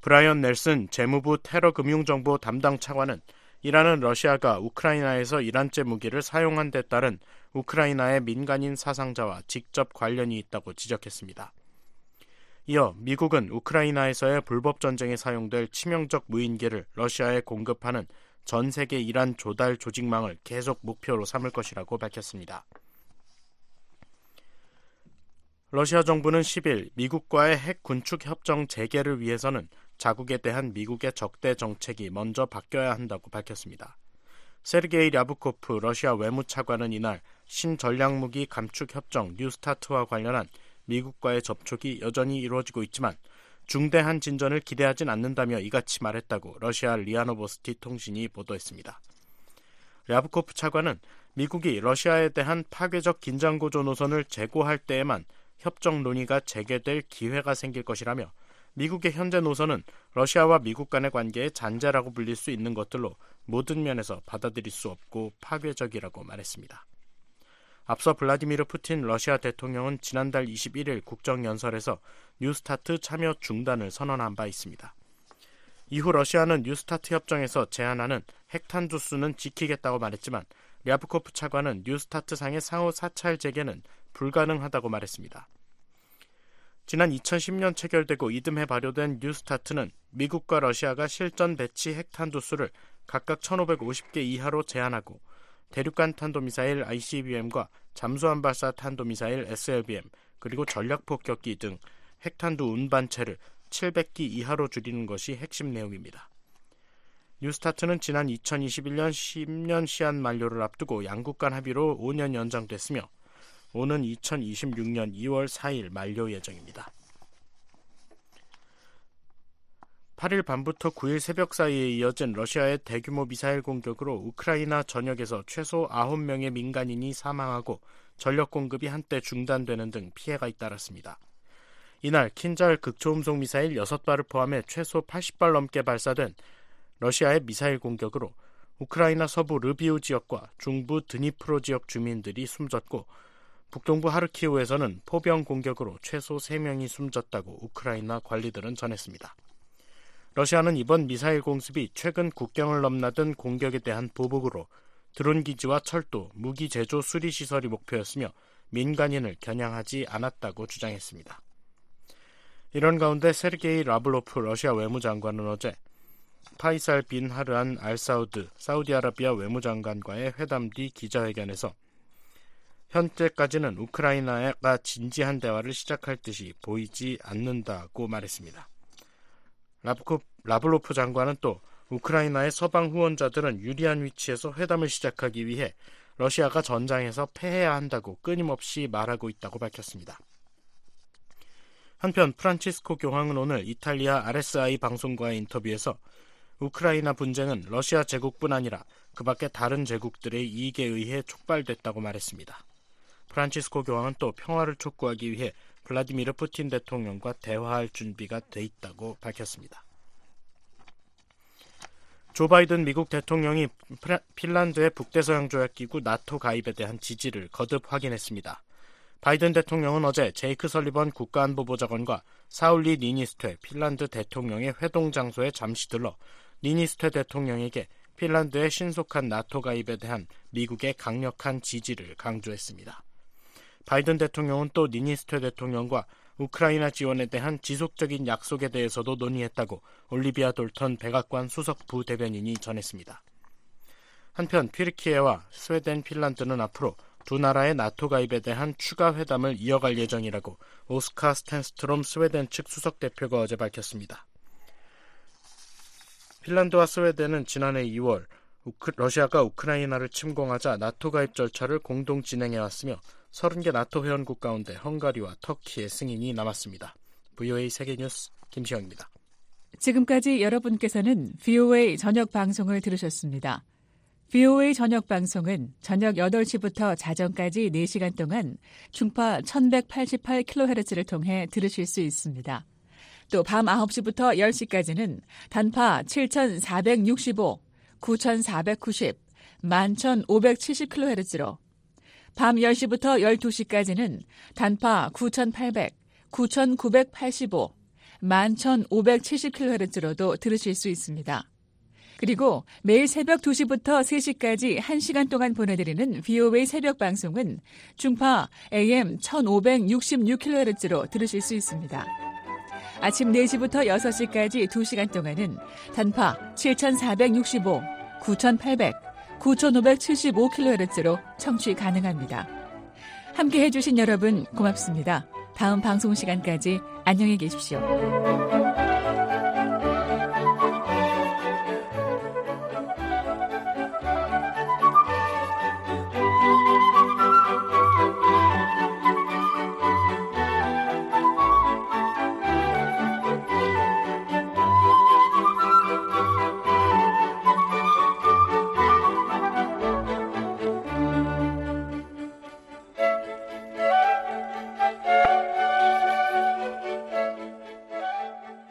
브라이언 넬슨 재무부 테러금융정보 담당 차관은 이란은 러시아가 우크라이나에서 이란제 무기를 사용한 데 따른 우크라이나의 민간인 사상자와 직접 관련이 있다고 지적했습니다. 이어 미국은 우크라이나에서의 불법 전쟁에 사용될 치명적 무인기를 러시아에 공급하는 전 세계 이란 조달 조직망을 계속 목표로 삼을 것이라고 밝혔습니다. 러시아 정부는 10일 미국과의 핵 군축 협정 재개를 위해서는 자국에 대한 미국의 적대 정책이 먼저 바뀌어야 한다고 밝혔습니다. 세르게이 랴브코프 러시아 외무차관은 이날 신전략무기 감축 협정 뉴 스타트와 관련한 미국과의 접촉이 여전히 이루어지고 있지만 중대한 진전을 기대하진 않는다며 이같이 말했다고 러시아 리아노보스티 통신이 보도했습니다. 랴브코프 차관은 미국이 러시아에 대한 파괴적 긴장고조 노선을 제고할 때에만 협정 논의가 재개될 기회가 생길 것이라며 미국의 현재 노선은 러시아와 미국 간의 관계의 잔재라고 불릴 수 있는 것들로 모든 면에서 받아들일 수 없고 파괴적이라고 말했습니다. 앞서 블라디미르 푸틴 러시아 대통령은 지난달 21일 국정연설에서 뉴스타트 참여 중단을 선언한 바 있습니다. 이후 러시아는 뉴스타트 협정에서 제한하는 핵탄두 수는 지키겠다고 말했지만 랴브코프 차관은 뉴스타트 상의 상호 사찰 재개는 불가능하다고 말했습니다. 지난 2010년 체결되고 이듬해 발효된 뉴스타트는 미국과 러시아가 실전 배치 핵탄두 수를 각각 1,550개 이하로 제한하고 대륙간 탄도미사일 ICBM과 잠수함 발사 탄도미사일 SRBM 그리고 전략폭격기 등 핵탄두 운반체를 700기 이하로 줄이는 것이 핵심 내용입니다. 뉴스타트는 지난 2021년 10년 시한 만료를 앞두고 양국 간 합의로 5년 연장됐으며 오는 2026년 2월 4일 만료 예정입니다. 8일 밤부터 9일 새벽 사이에 이어진 러시아의 대규모 미사일 공격으로 우크라이나 전역에서 최소 9명의 민간인이 사망하고 전력 공급이 한때 중단되는 등 피해가 잇따랐습니다. 이날 킨잘 극초음속 미사일 6발을 포함해 최소 80발 넘게 발사된 러시아의 미사일 공격으로 우크라이나 서부 르비우 지역과 중부 드니프로 지역 주민들이 숨졌고 북동부 하르키우에서는 포병 공격으로 최소 3명이 숨졌다고 우크라이나 관리들은 전했습니다. 러시아는 이번 미사일 공습이 최근 국경을 넘나든 공격에 대한 보복으로 드론 기지와 철도, 무기 제조 수리 시설이 목표였으며 민간인을 겨냥하지 않았다고 주장했습니다. 이런 가운데 세르게이 라브로프 러시아 외무장관은 어제 파이살 빈 하르안 알사우드 사우디아라비아 외무장관과의 회담 뒤 기자회견에서 현재까지는 우크라이나가 진지한 대화를 시작할 듯이 보이지 않는다고 말했습니다. 라브로프 장관은 또 우크라이나의 서방 후원자들은 유리한 위치에서 회담을 시작하기 위해 러시아가 전장에서 패해야 한다고 끊임없이 말하고 있다고 밝혔습니다. 한편 프란치스코 교황은 오늘 이탈리아 RSI 방송과의 인터뷰에서 우크라이나 분쟁은 러시아 제국뿐 아니라 그 밖의 다른 제국들의 이익에 의해 촉발됐다고 말했습니다. 프란치스코 교황은 또 평화를 촉구하기 위해 블라디미르 푸틴 대통령과 대화할 준비가 돼 있다고 밝혔습니다. 조 바이든 미국 대통령이 핀란드의 북대서양조약기구 나토 가입에 대한 지지를 거듭 확인했습니다. 바이든 대통령은 어제 제이크 설리번 국가안보보좌관과 사울리 니니스퇴 핀란드 대통령의 회동 장소에 잠시 들러 니니스퇴 대통령에게 핀란드의 신속한 나토 가입에 대한 미국의 강력한 지지를 강조했습니다. 바이든 대통령은 또 니니스퇴 대통령과 우크라이나 지원에 대한 지속적인 약속에 대해서도 논의했다고 올리비아 돌턴 백악관 수석 부대변인이 전했습니다. 한편 튀르키예와 스웨덴, 핀란드는 앞으로 두 나라의 나토 가입에 대한 추가 회담을 이어갈 예정이라고 오스카 스탠스트롬 스웨덴 측 수석 대표가 어제 밝혔습니다. 핀란드와 스웨덴은 지난해 2월 러시아가 우크라이나를 침공하자 나토 가입 절차를 공동 진행해왔으며 30개 나토 회원국 가운데 헝가리와 터키의 승인이 남았습니다. VOA 세계뉴스 김시영입니다. 지금까지 여러분께서는 VOA 저녁 방송을 들으셨습니다. VOA 저녁 방송은 저녁 8시부터 자정까지 4시간 동안 중파 1188kHz를 통해 들으실 수 있습니다. 또 밤 9시부터 10시까지는 단파 7465, 9490, 11570kHz로 밤 10시부터 12시까지는 단파 9800, 9985, 11570kHz로도 들으실 수 있습니다. 그리고 매일 새벽 2시부터 3시까지 1시간 동안 보내드리는 VOA 새벽 방송은 중파 AM 1566kHz로 들으실 수 있습니다. 아침 4시부터 6시까지 2시간 동안은 단파 7465, 9,800, 9,575kHz로 청취 가능합니다. 함께해 주신 여러분 고맙습니다. 다음 방송 시간까지 안녕히 계십시오.